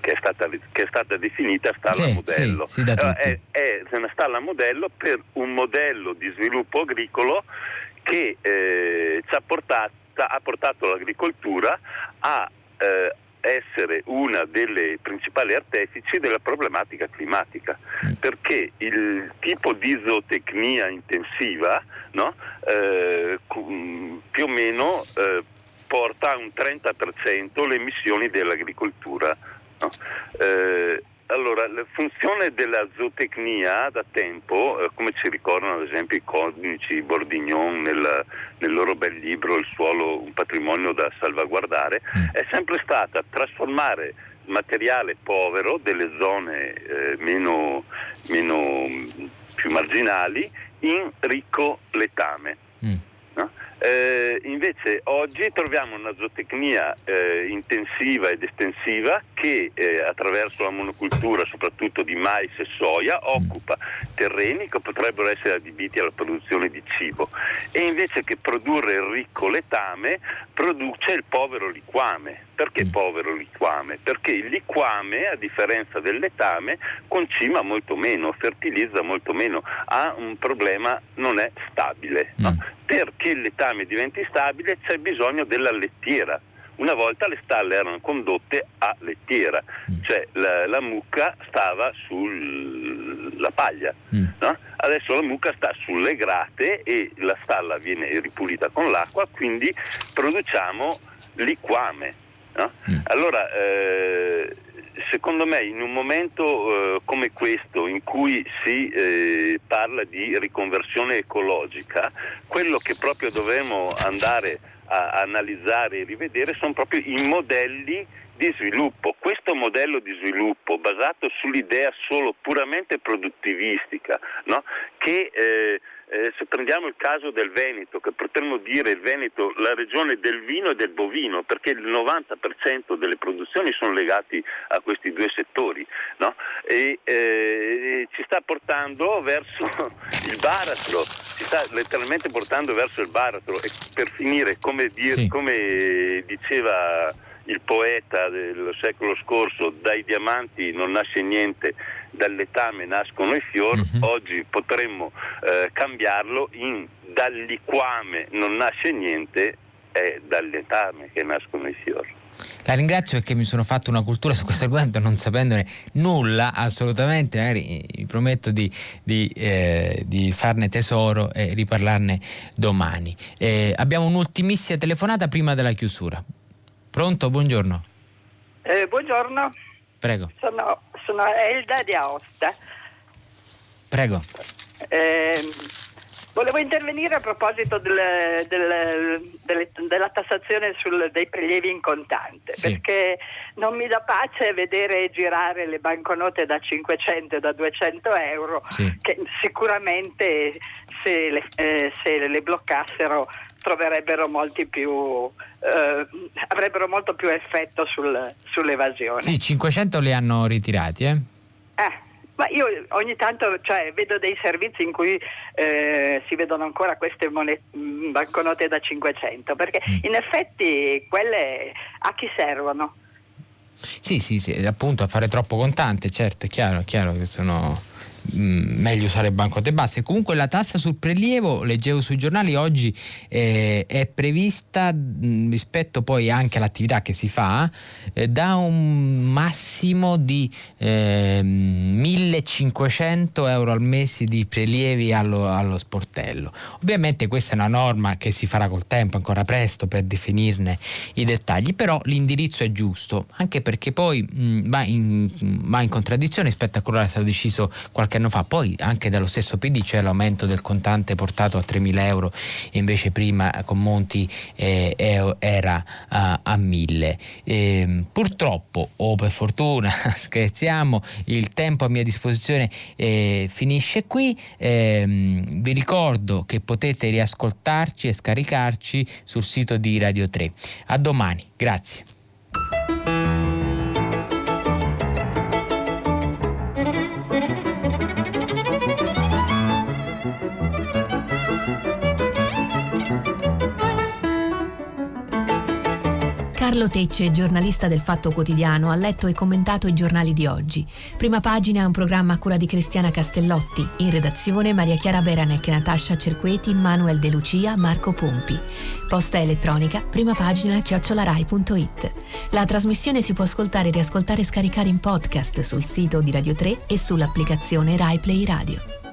è stata definita stalla modello. Sì, è una stalla modello per un modello di sviluppo agricolo che ci ha portato ha portato l'agricoltura a essere una delle principali artefici della problematica climatica, perché il tipo di zootecnia intensiva, no, più o meno porta a un 30% le emissioni dell'agricoltura, no? Allora, la funzione della zootecnia da tempo, come ci ricordano ad esempio i codici Bordignon nel loro bel libro Il suolo, un patrimonio da salvaguardare, è sempre stata trasformare materiale povero delle zone più marginali in ricco letame. No? Invece oggi troviamo una zootecnia intensiva ed estensiva che attraverso la monocultura soprattutto di mais e soia occupa terreni che potrebbero essere adibiti alla produzione di cibo, e invece che produrre il ricco letame produce il povero liquame. Perché povero liquame? Perché il liquame, a differenza del letame, concima molto meno, fertilizza molto meno, ha un problema, non è stabile. No? Perché il letame diventi stabile c'è bisogno della lettiera. Una volta le stalle erano condotte a lettiera, cioè la mucca stava sulla paglia, no? Adesso la mucca sta sulle grate e la stalla viene ripulita con l'acqua, quindi produciamo liquame. No? Allora, secondo me in un momento come questo in cui si parla di riconversione ecologica, quello che proprio dovremmo andare a analizzare e rivedere sono proprio i modelli di sviluppo. Questo modello di sviluppo basato sull'idea solo puramente produttivistica, no? Che se prendiamo il caso del Veneto, che potremmo dire il Veneto la regione del vino e del bovino, perché il 90% delle produzioni sono legati a questi due settori, no? E ci sta portando verso il baratro, ci sta letteralmente portando verso il baratro. E per finire, come diceva il poeta del secolo scorso, dai diamanti non nasce niente, dal letame nascono i fiori. Oggi potremmo cambiarlo in dal liquame non nasce niente, è dal letame che nascono i fiori. La ringrazio perché mi sono fatto una cultura su questo argomento non sapendone nulla assolutamente, magari vi prometto di farne tesoro e riparlarne domani. Abbiamo un'ultimissima telefonata prima della chiusura. Pronto? Buongiorno. Buongiorno. Prego. Sono Elda di Aosta. Prego. Volevo intervenire a proposito della tassazione dei prelievi in contante, perché non mi dà pace vedere girare le banconote da 500 e da 200 euro, che sicuramente se le bloccassero troverebbero molti più avrebbero molto più effetto sull'evasione. Sì, 500 li hanno ritirati, ma io ogni tanto, cioè, vedo dei servizi in cui si vedono ancora queste banconote da 500, perché in effetti quelle a chi servono? Sì, appunto, a fare troppo contante, certo, è chiaro che sono... meglio usare banconote basse. Comunque la tassa sul prelievo, leggevo sui giornali oggi, è prevista rispetto poi anche all'attività che si fa da un massimo di 1.500 euro al mese di prelievi allo sportello. Ovviamente questa è una norma che si farà col tempo, ancora presto per definirne i dettagli, però l'indirizzo è giusto, anche perché poi va in contraddizione rispetto a quello che è stato deciso qualche anno fa, poi anche dallo stesso PD, cioè l'aumento del contante portato a 3.000 euro, invece prima con Monti era a 1.000. Purtroppo, o per fortuna, scherziamo, il tempo a mia disposizione finisce qui. Vi ricordo che potete riascoltarci e scaricarci sul sito di Radio 3. A domani, grazie. Carlo Tecce, giornalista del Fatto Quotidiano, ha letto e commentato i giornali di oggi. Prima pagina è un programma a cura di Cristiana Castellotti. In redazione Maria Chiara Beranec, Natascia Cerqueti, Manuel De Lucia, Marco Pompi. Posta elettronica, prima pagina @rai.it. La trasmissione si può ascoltare, riascoltare e scaricare in podcast sul sito di Radio 3 e sull'applicazione Rai Play Radio.